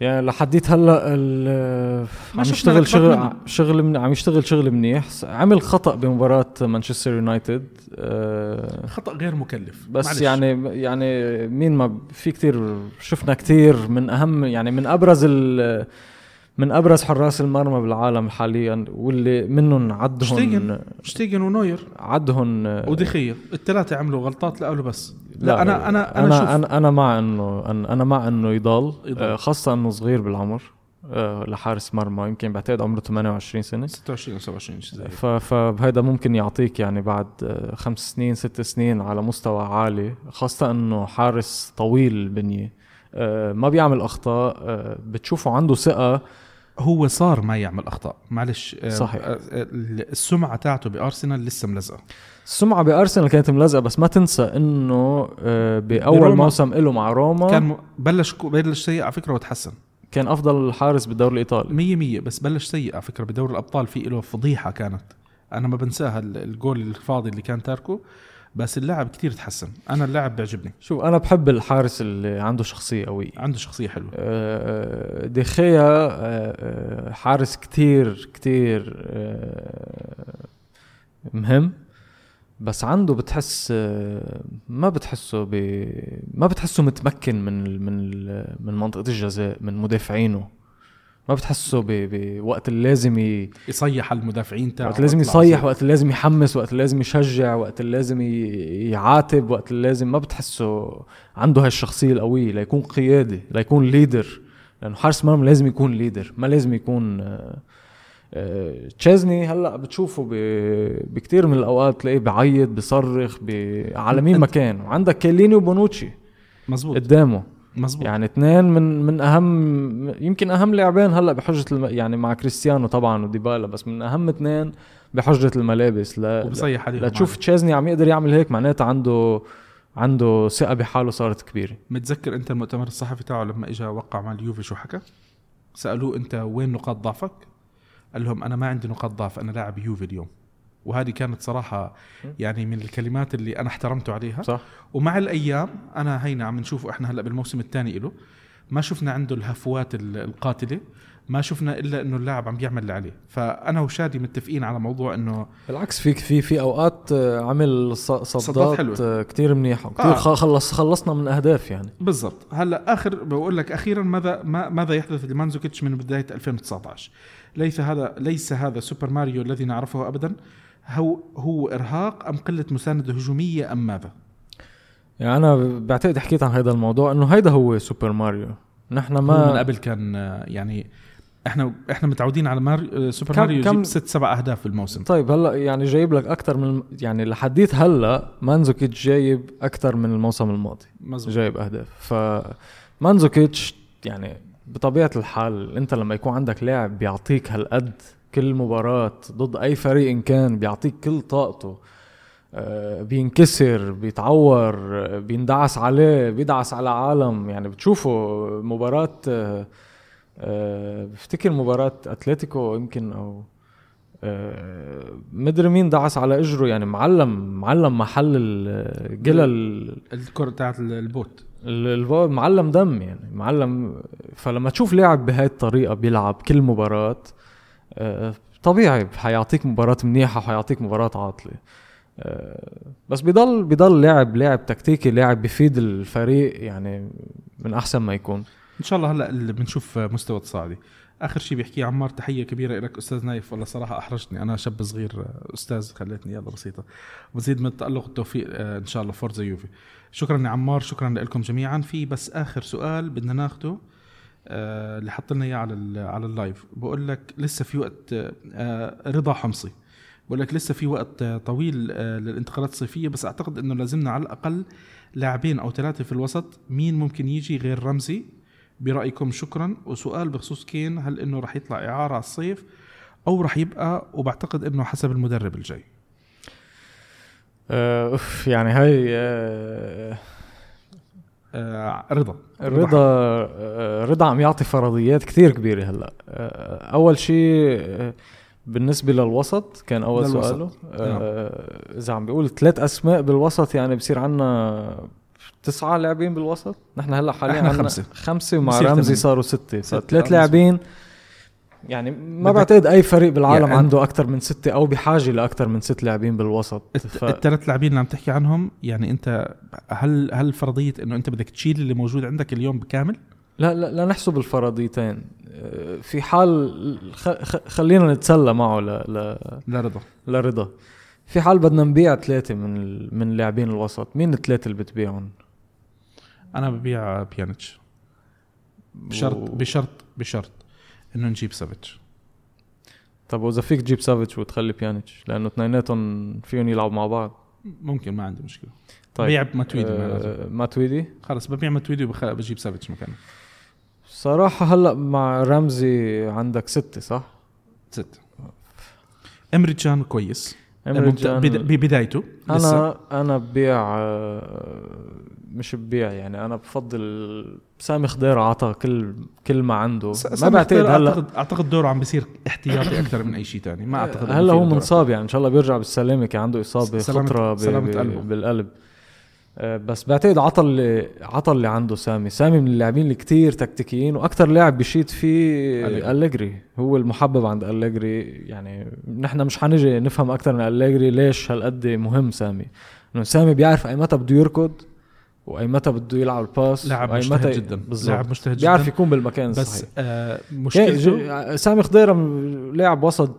يعني لحديت هلا عم يشتغل شغل شغل من عم يشتغل شغل منيح. عمل خطأ بمباراة مانشستر يونايتد، أه خطأ غير مكلف بس معلش. يعني يعني مين ما في كتير شفنا كتير من اهم يعني من ابرز من ابرز حراس المرمى بالعالم حاليا واللي منهم عدهم شتيجن شتيجن ونوير عدهم ودخية، الثلاثه عملوا غلطات لقالوا بس لا, لا انا انا انا انا, أنا, أنا مع انه انا مع انه يضل, يضل. خاصه انه صغير بالعمر لحارس مرمى، يمكن بعتقد عمره ثمانية وعشرين سنه ستة وعشرين سبعة وعشرين زي فهذا ممكن يعطيك يعني بعد خمس سنين ست سنين على مستوى عالي، خاصه انه حارس طويل البنيه ما بيعمل اخطاء، بتشوفه عنده ثقه. هو صار ما يعمل اخطاء معلش صحيح. السمعه تاعته بارسنال لسه ملزقه، السمعه بارسنال كانت ملزقه، بس ما تنسى انه باول موسم له مع روما كان بلش بلش سيء على فكره وتحسن، كان افضل حارس بالدوري الايطالي مية مية، بس بلش سيء على فكره بدوري الابطال، في له فضيحه كانت انا ما بنساها، الجول الفاضي اللي كان تاركه، بس اللاعب كتير تحسن. أنا اللاعب بيعجبني. شو أنا بحب الحارس اللي عنده شخصية قوية. عنده شخصية حلوة. دخية حارس كتير كتير مهم، بس عنده بتحس ما بتحسه ب ما بتحسه متمكن من من من منطقة الجزاء من مدافعينه، ما بتحسه بوقت اللازم ي... يصيح المدافعين تاعه، وقت لازم يصيح، وقت لازم يحمس، وقت لازم يشجع، وقت لازم يعاتب، وقت لازم ما بتحسه عنده هالشخصية القوية ليكون قيادي ليكون ليدر، لأنه حارس مرمى لازم يكون ليدر ما لازم يكون آآ آآ تشيزني. هلأ بتشوفه ب... بكتير من الأوقات تلاقيه بعيط بصرخ ب... على مين مكان، وعندك كيليني وبونوتشي مزبوط قدامه مزبوط. يعني اثنين من من اهم يمكن اهم لاعبين هلا بحجه الم... يعني مع كريستيانو طبعا وديبالا، بس من اهم اثنين بحجه الملابس. لا لا تشوف تشيزني عم يقدر يعمل هيك، معناته عنده عنده ثقه بحاله صارت كبيره. متذكر انت المؤتمر الصحفي تاعه لما اجى وقع مع اليوفي شو حكى؟ سالوه انت وين نقاط ضعفك؟ قال لهم انا ما عندي نقاط ضعف، انا لاعب يوفي اليوم. وهذه كانت صراحة يعني من الكلمات اللي أنا احترمته عليها صح. ومع الأيام أنا هينا عم نشوفه إحنا هلأ بالموسم الثاني إله، ما شفنا عنده الهفوات القاتلة، ما شفنا إلا إنه اللاعب عم بيعمل اللي عليه. فأنا وشادي متفقين على موضوع إنه بالعكس في في في أوقات عمل صدات كتير منيحة كتير آه. خلص خلصنا من أهداف يعني بالضبط. هلا آخر بقول لك أخيرا ماذا ما ماذا يحدث لمانزوكيتش من بداية ألفين وتسعة عشر؟ ليس هذا ليس هذا سوبر ماريو الذي نعرفه أبدا. هو هو إرهاق أم قلة مساندة هجومية أم ماذا؟ يعني أنا بعتقد حكيت عن هذا الموضوع إنه هيدا هو سوبر ماريو. نحن ما من قبل كان يعني احنا احنا متعودين على مار... سوبر ماريو يجيب ست سبع اهداف في الموسم. طيب هلا يعني جايب لك اكثر من يعني لحديت هلا مانزوكيتش جايب اكثر من الموسم الماضي مزبوط. جايب اهداف. فمانزوكيتش يعني بطبيعه الحال انت لما يكون عندك لاعب بيعطيك هالقد كل مباراه ضد اي فريق إن كان بيعطيك كل طاقته بينكسر بيتعور بيندعس عليه بيدعس على عالم. يعني بتشوفوا مباراة أه بفتكر مباراة أتلتيكو يمكن أو أه مدري مين دعس على إجره يعني معلم معلم محل الجلل الكرة بتاعت البوت البوت معلم دم يعني معلم. فلما تشوف لاعب بهاي الطريقة بيلعب كل مباراة أه طبيعي حيعطيك مباراة منيحة وحيعطيك مباراة عاطلة. بس بيضل بيضل لاعب لاعب تكتيكي لاعب بيفيد الفريق يعني من أحسن ما يكون إن شاء الله. هلأ اللي بنشوف مستوى تصاعدي. آخر شيء بيحكي عمار تحية كبيرة لك أستاذ نايف. والله صراحة أحرجتني أنا شاب صغير أستاذ خليتني يلا بسيطة وزيد من التألق والتوفيق إن شاء الله فورزا يوفي. شكرا يا عمار شكرا لكم جميعا. في بس آخر سؤال بدنا ناخده اللي حطلنا إياه على على اللايف. بقول لك لسه في وقت رضا حمصي ولك لسه في وقت طويل للانتقالات الصيفية بس أعتقد أنه لازمنا على الأقل لاعبين أو ثلاثة في الوسط. مين ممكن يجي غير رمزي برأيكم؟ شكرا. وسؤال بخصوص كين هل أنه رح يطلع إعارة على الصيف أو رح يبقى؟ وبعتقد أنه حسب المدرب الجاي. أوف يعني هاي أه أه رضا رضا رضا عم يعطي فرضيات كثير كبيرة. هلأ أول شيء بالنسبة للوسط كان أول سؤاله آه إذا عم بيقول ثلاث أسماء بالوسط يعني بصير عنا تسعة لاعبين بالوسط. نحن هلأ حاليا عنا خمسة خمسة ومع رمزي صاروا ستة ثلاث لاعبين. يعني ما بعتقد أي فريق بالعالم يعني عنده أكتر من ستة أو بحاجة لأكتر من ست لاعبين بالوسط. ف... الثلاث لاعبين اللي عم تحكي عنهم يعني أنت هل هل فرضية إنه أنت بدك تشيل اللي موجود عندك اليوم بكامل؟ لا لا لا نحسب الفرضيتين. في حال خلينا نتسلى معه ل ل لرضا لرضا في حال بدنا نبيع ثلاثة من من لاعبين الوسط مين الثلاثة اللي بتبيعهم؟ أنا ببيع بيانيتش بشرط و... بشرط بشرط إنه نجيب سافيتش. طب وإذا فيك تجيب سافيتش وتخلي بيانيتش لأنه اثنيناتهم فيهم يلعبوا مع بعض ممكن ما عندي مشكلة. طيب بيع ماتويدي آه ماتويدي خلاص ببيع ماتويدي وبجيب سافيتش مكانه. صراحة هلأ مع رمزي عندك ستة صح؟ ستة. أمريجان كويس أمريجان ببدايته أنا لسه. أنا ببيع مش ببيع يعني أنا بفضل سامي خضير عطى كل كل ما عنده. ما بعتقد هلأ أعتقد, أعتقد دوره عم بيصير احتياطي أكتر من أي شيء تاني. ما أعتقد هلأ هو منصاب يعني إن شاء الله بيرجع بالسلامة كان عنده إصابة خطرة بالقلب بس بعتقد عطل عطل اللي عنده سامي سامي من اللاعبين اللي كتير تكتيكيين وأكتر لاعب بيشيط فيه أليجري هو المحبب عند أليجري. يعني نحن مش حنجي نفهم أكتر من أليجري ليش هالقد مهم سامي إنه سامي بيعرف أي متى بده يركض وأي متى بده يلعب الباس لاعب مشتهد جدا لاعب مشتهد جدا بيعرف يكون بالمكان الصحيح. بس آه مشكلته سامي خضيرة لاعب وسط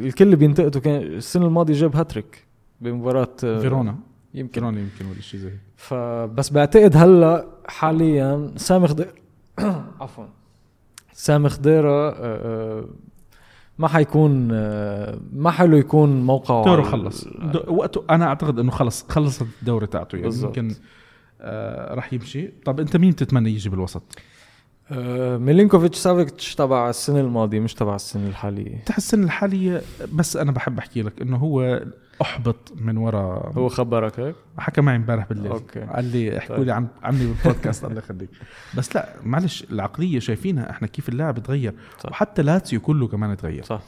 الكل بينتقده كان السنة الماضية جاب هاتريك بمباراة فيرونا يمكن راني يمكن ولا شيء زي فبس بعتقد هلا حاليا سامي خضيرة عفوا سامي خضيرة ما حيكون ما حلو يكون موقعه دوره خلص وقته. انا اعتقد انه خلص خلصت الدوره تاعته يعني يمكن آه راح يمشي. طب انت مين بتتمنى يجي بالوسط؟ آه ميلينكوفيتش سافيتش تبع السنه الماضيه مش تبع السنه الحاليه تحت السنه الحاليه. بس انا بحب احكي لك انه هو احبط من وراء هو خبرك هيك حكى معي امبارح بالليل أوكي. قال لي احكوا طيب. لي عن عمي بالبودكاست الله يخليك بس لا معلش العقليه شايفينها احنا كيف اللاعب تغير طيب. وحتى لاتسيو كله كمان تغير صح.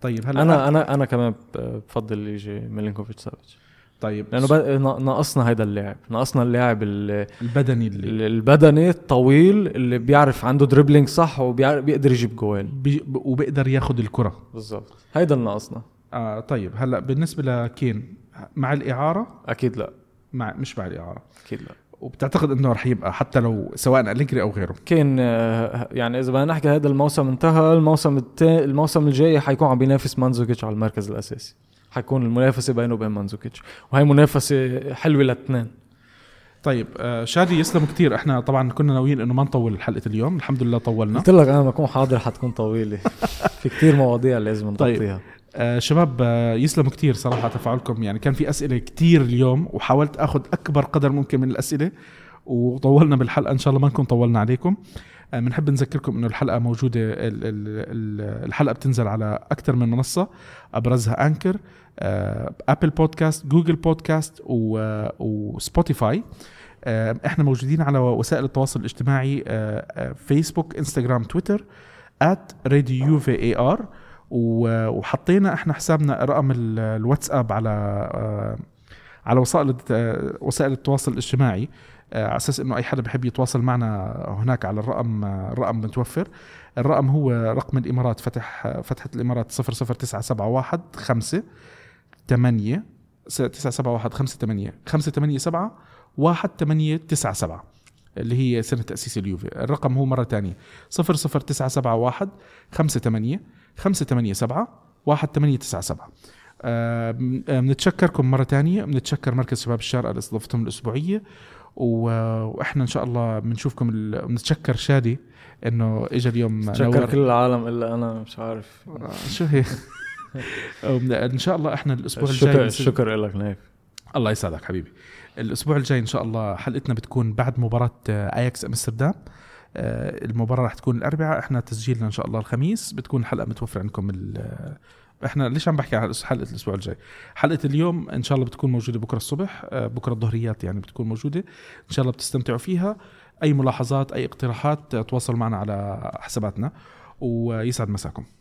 طيب هلا انا انا انا كمان بفضل يجي ميلينكوفيتش سافيتش. طيب لانه ب... ناقصنا هيدا اللاعب ناقصنا اللاعب ال... البدني اللي... البدني الطويل اللي بيعرف عنده دريبلينج صح وبيقدر يجيب جوال بي... وبيقدر ياخد الكرة بالظبط هيدا اللي ناقصنا. آه طيب هلا بالنسبة لكين مع الإعارة اكيد لا مع مش مع الإعارة اكيد لا. وبتعتقد انه رح يبقى حتى لو سواء أليجري او غيره كين؟ يعني اذا بدنا نحكي هذا الموسم انتهى، الموسم التا... الموسم الجاي حيكون عم بينافس منزوكيتش على المركز الاساسي، حيكون المنافسه بينه وبين منزوكيتش وهي منافسه حلوه للاثنين. طيب شادي يسلم كتير. احنا طبعا كنا ناويين انه ما نطول حلقه اليوم، الحمد لله طولنا. قلت لك انا ما اكون حاضر حتكون طويله في كتير مواضيع لازم نغطيها. طيب. آه شباب آه يسلم كتير صراحة تفاعلكم، يعني كان في أسئلة كتير اليوم وحاولت أخذ أكبر قدر ممكن من الأسئلة وطولنا بالحلقة، إن شاء الله ما نكون طولنا عليكم. آه منحب نذكركم أنه الحلقة موجودة، ال ال الحلقة بتنزل على أكثر من منصة أبرزها أنكر، آه أبل بودكاست، جوجل بودكاست وسبوتيفاي. آه إحنا موجودين على وسائل التواصل الاجتماعي، آه فيسبوك، إنستغرام، تويتر آت راديو يو في إيه آر، وحطينا احنا حسابنا رقم الواتساب على على وسائل وسائل التواصل الاجتماعي على اساس انه اي حدا بحب يتواصل معنا هناك على الرقم. الرقم متوفر، الرقم هو رقم الامارات، فتح فتحة الامارات صفر صفر تسعة سبعة واحد خمسة تمانية تسعة سبعة واحد خمسة تمانية خمسة تمانية سبعة واحد تمانية تسعة سبعة اللي هي سنة تأسيس اليوفي. الرقم هو مرة تانية صفر صفر تسعة سبعة واحد خمسة تمانية خمسة تمانية سبعة واحد تمانية تسعة سبعة. بنتشكركم مرة تانية، بنتشكر مركز شباب الشارقة لاستضافتهم الأسبوعية، وإحنا إن شاء الله بنشوفكم. بنتشكر شادي إنه إجا اليوم، نشكر كل العالم إلا أنا مش عارف شو هي. إن شاء الله إحنا الأسبوع الجاي شكر لك نايف، الله يسعدك حبيبي. الأسبوع الجاي إن شاء الله حلقتنا بتكون بعد مباراة أياكس أمستردام، المباراة راح تكون الأربعاء، احنا تسجيلنا إن شاء الله الخميس، بتكون حلقة متوفرة عندكم. احنا ليش عم بحكي عن حلقة الأسبوع الجاي؟ حلقة اليوم إن شاء الله بتكون موجودة بكرة الصبح، بكرة الظهريات يعني بتكون موجودة، إن شاء الله بتستمتعوا فيها. أي ملاحظات أي اقتراحات تواصل معنا على حساباتنا، ويسعد مساكم.